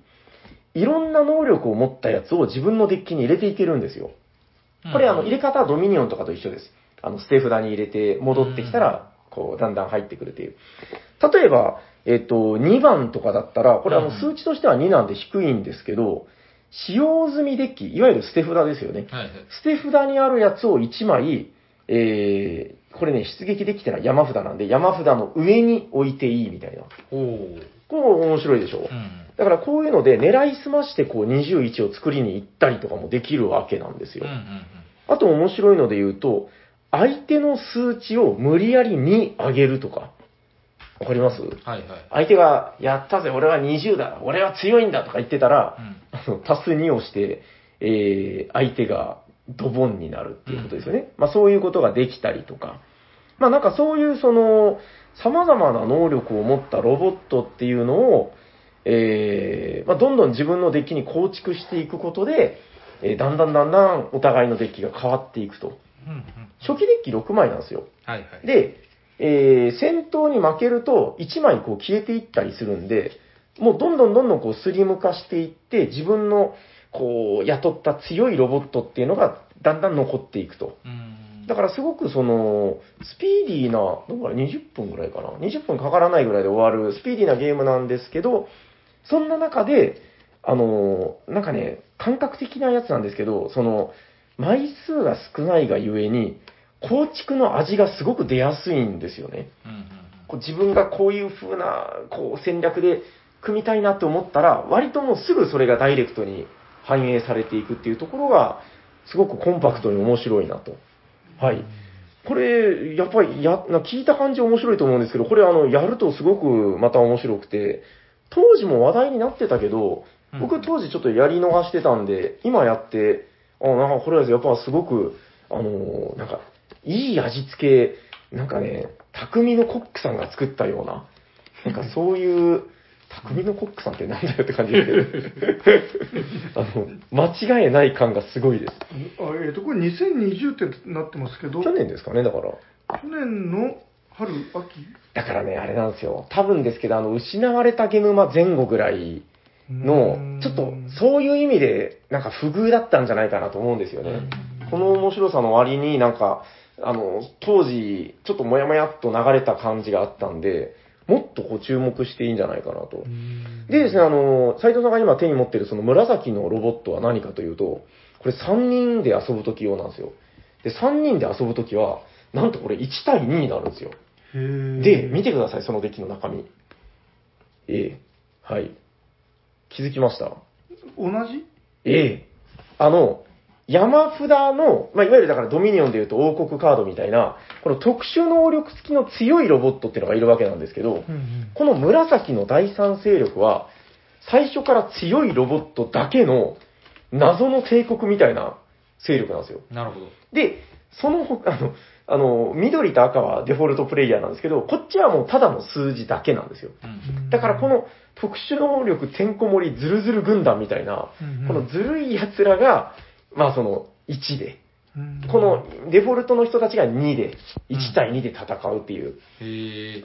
いろんな能力を持ったやつを自分のデッキに入れていけるんですよ。これあの入れ方はドミニオンとかと一緒です。あの捨て札に入れて戻ってきたらこうだんだん入ってくるという。例えば、えっとにばんとかだったらこれあの数値としてはになんで低いんですけど、使用済みデッキ、いわゆる捨て札ですよね、はいはい、捨て札にあるやつをいちまい、えー、これね出撃できてない山札なんで山札の上に置いていいみたいな。おこれ面白いでしょ、うん、だからこういうので狙いすましてこうにじゅういちを作りに行ったりとかもできるわけなんですよ、うんうんうん、あと面白いので言うと相手の数値を無理やりに上げるとかわかります、はいはい、相手がやったぜ俺はにじゅうだ俺は強いんだとか言ってたら、うん、足すにをして、えー、相手がドボンになるっていうことですよね、うん、まあそういうことができたりとか、まあなんかそういうその様々な能力を持ったロボットっていうのを、えーまあ、どんどん自分のデッキに構築していくことで、えー、だんだんだんだんお互いのデッキが変わっていくと。うんうん、初期デッキろくまいなんですよ。はいはい、で、えー、戦闘に負けるといちまいこう消えていったりするんで、もうどんどんどんどんこうスリム化していって、自分のこう雇った強いロボットっていうのがだんだん残っていくと。うん、だからすごくそのスピーディーな、どうかな、にじゅっぷんぐらいかな。にじゅっぷんかからないぐらいで終わるスピーディーなゲームなんですけど、そんな中で、あのー、なんかね、感覚的なやつなんですけど、その、枚数が少ないがゆえに、構築の味がすごく出やすいんですよね。うんうんうん、こう自分がこういう風なこう戦略で組みたいなと思ったら、割ともうすぐそれがダイレクトに反映されていくっていうところが、すごくコンパクトに面白いなと。はい。これ、やっぱりや聞いた感じ面白いと思うんですけど、これあの、やるとすごくまた面白くて、当時も話題になってたけど、僕当時ちょっとやり逃してたんで、今やって、あなんかこれはやっぱすごく、あのー、なんか、いい味付け、なんかね、匠のコックさんが作ったような、なんかそういう、匠のコックさんってなんだよって感じですけど、あの、間違いない感がすごいです。あえっ、ー、と、これにせんにじゅうってなってますけど。去年ですかね、だから。去年の、春秋だからね、あれなんですよ。多分ですけど、あの、失われたゲノマ前後ぐらいの、ちょっと、そういう意味で、なんか不遇だったんじゃないかなと思うんですよね。この面白さの割になんか、あの、当時、ちょっともやもやっと流れた感じがあったんで、もっとこう注目していいんじゃないかなと。でですね、あの、斉藤さんが今手に持ってるその紫のロボットは何かというと、これさんにんで遊ぶとき用なんですよ。で、さんにんで遊ぶときは、なんとこれいちたいにになるんですよ。で、見てください、そのデッキの中身。ええ。はい。気づきました？同じ？ええ。あの、山札の、まあ、いわゆるだからドミニオンでいうと王国カードみたいな、この特殊能力付きの強いロボットっていうのがいるわけなんですけど、うんうん、この紫の第三勢力は、最初から強いロボットだけの謎の帝国みたいな勢力なんですよ。なるほど。で、その他、あの、あの、緑と赤はデフォルトプレイヤーなんですけど、こっちはもうただの数字だけなんですよ。だからこの特殊能力てんこ盛りズルズル軍団みたいな、このずるい奴らが、まあそのいちで、このデフォルトの人たちがにで、いちたいにで戦うっていう。へ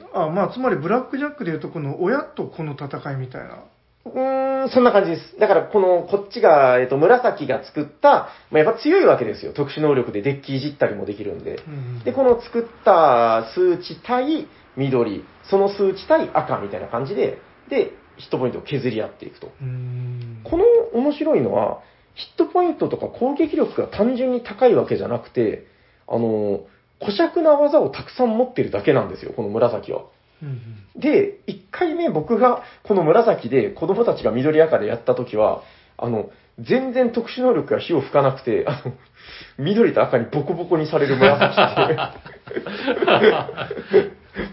ー。あ、まあつまりブラックジャックでいうとこの親と子の戦いみたいな。うーん、そんな感じです。だから、この、こっちが、えっと、紫が作った、まあ、やっぱ強いわけですよ。特殊能力でデッキいじったりもできるんで。うん、で、この作った数値対緑、その数値対赤みたいな感じで、で、ヒットポイントを削り合っていくと。うーん、この面白いのは、ヒットポイントとか攻撃力が単純に高いわけじゃなくて、あの、固尺な技をたくさん持ってるだけなんですよ、この紫は。で、いっかいめ僕がこの紫で子供たちが緑赤でやったときは、あの、全然特殊能力が火を吹かなくて、あの、緑と赤にボコボコにされる紫で。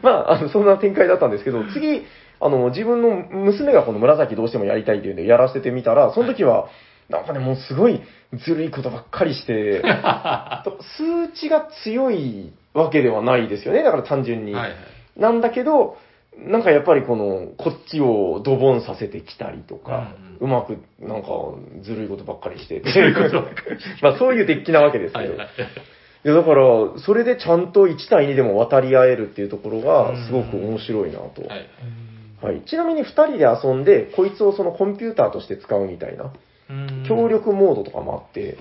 まあ、あの、そんな展開だったんですけど、次、あの、自分の娘がこの紫どうしてもやりたいというんでやらせてみたら、その時は、なんかね、もうすごいずるいことばっかりして、数値が強いわけではないですよね、だから単純に。はいはい、なんだけど、なんかやっぱりこの、こっちをドボンさせてきたりとか、うんうん、うまく、なんか、ずるいことばっかりして、ずるいことまあそういうデッキなわけですけど。はいはい、いやだから、それでちゃんといち対にでも渡り合えるっていうところが、すごく面白いなと。はいはい、ちなみにふたりで遊んで、こいつをそのコンピューターとして使うみたいな、協力モードとかもあって、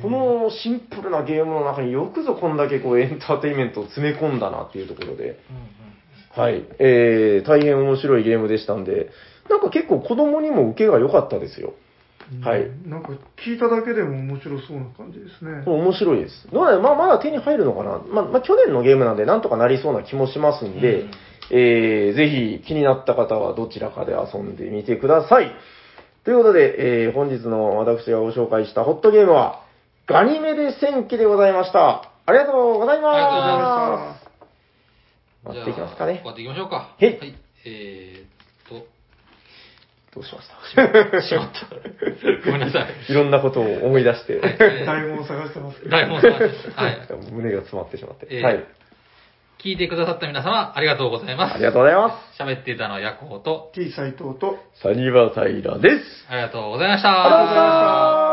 このシンプルなゲームの中によくぞこんだけこうエンターテインメントを詰め込んだなっていうところで、うんうん、はい、えー、大変面白いゲームでしたんで、なんか結構子供にも受けが良かったですよ。はい。なんか聞いただけでも面白そうな感じですね。面白いです。まあまだ手に入るのかな。まあ、まあ、去年のゲームなんでなんとかなりそうな気もしますんで、うん、えー、ぜひ気になった方はどちらかで遊んでみてください。ということで、えー、本日の私がご紹介したホットゲームは、ガニメデ戦記でございました。ありがとうございます。終わっていきますかね。終わっていきましょうか。はい。はい、えー、と、どうしましたしまった。ごめんなさい。いろんなことを思い出して。台本を探してます。台本を探してます。はい。胸が詰まってしまって。えー、はい。聞いてくださった皆様、ありがとうございます。ありがとうございます。喋っていたのはヤコウと T 斉藤とサニバタイラです。ありがとうございました。ありがとうございました。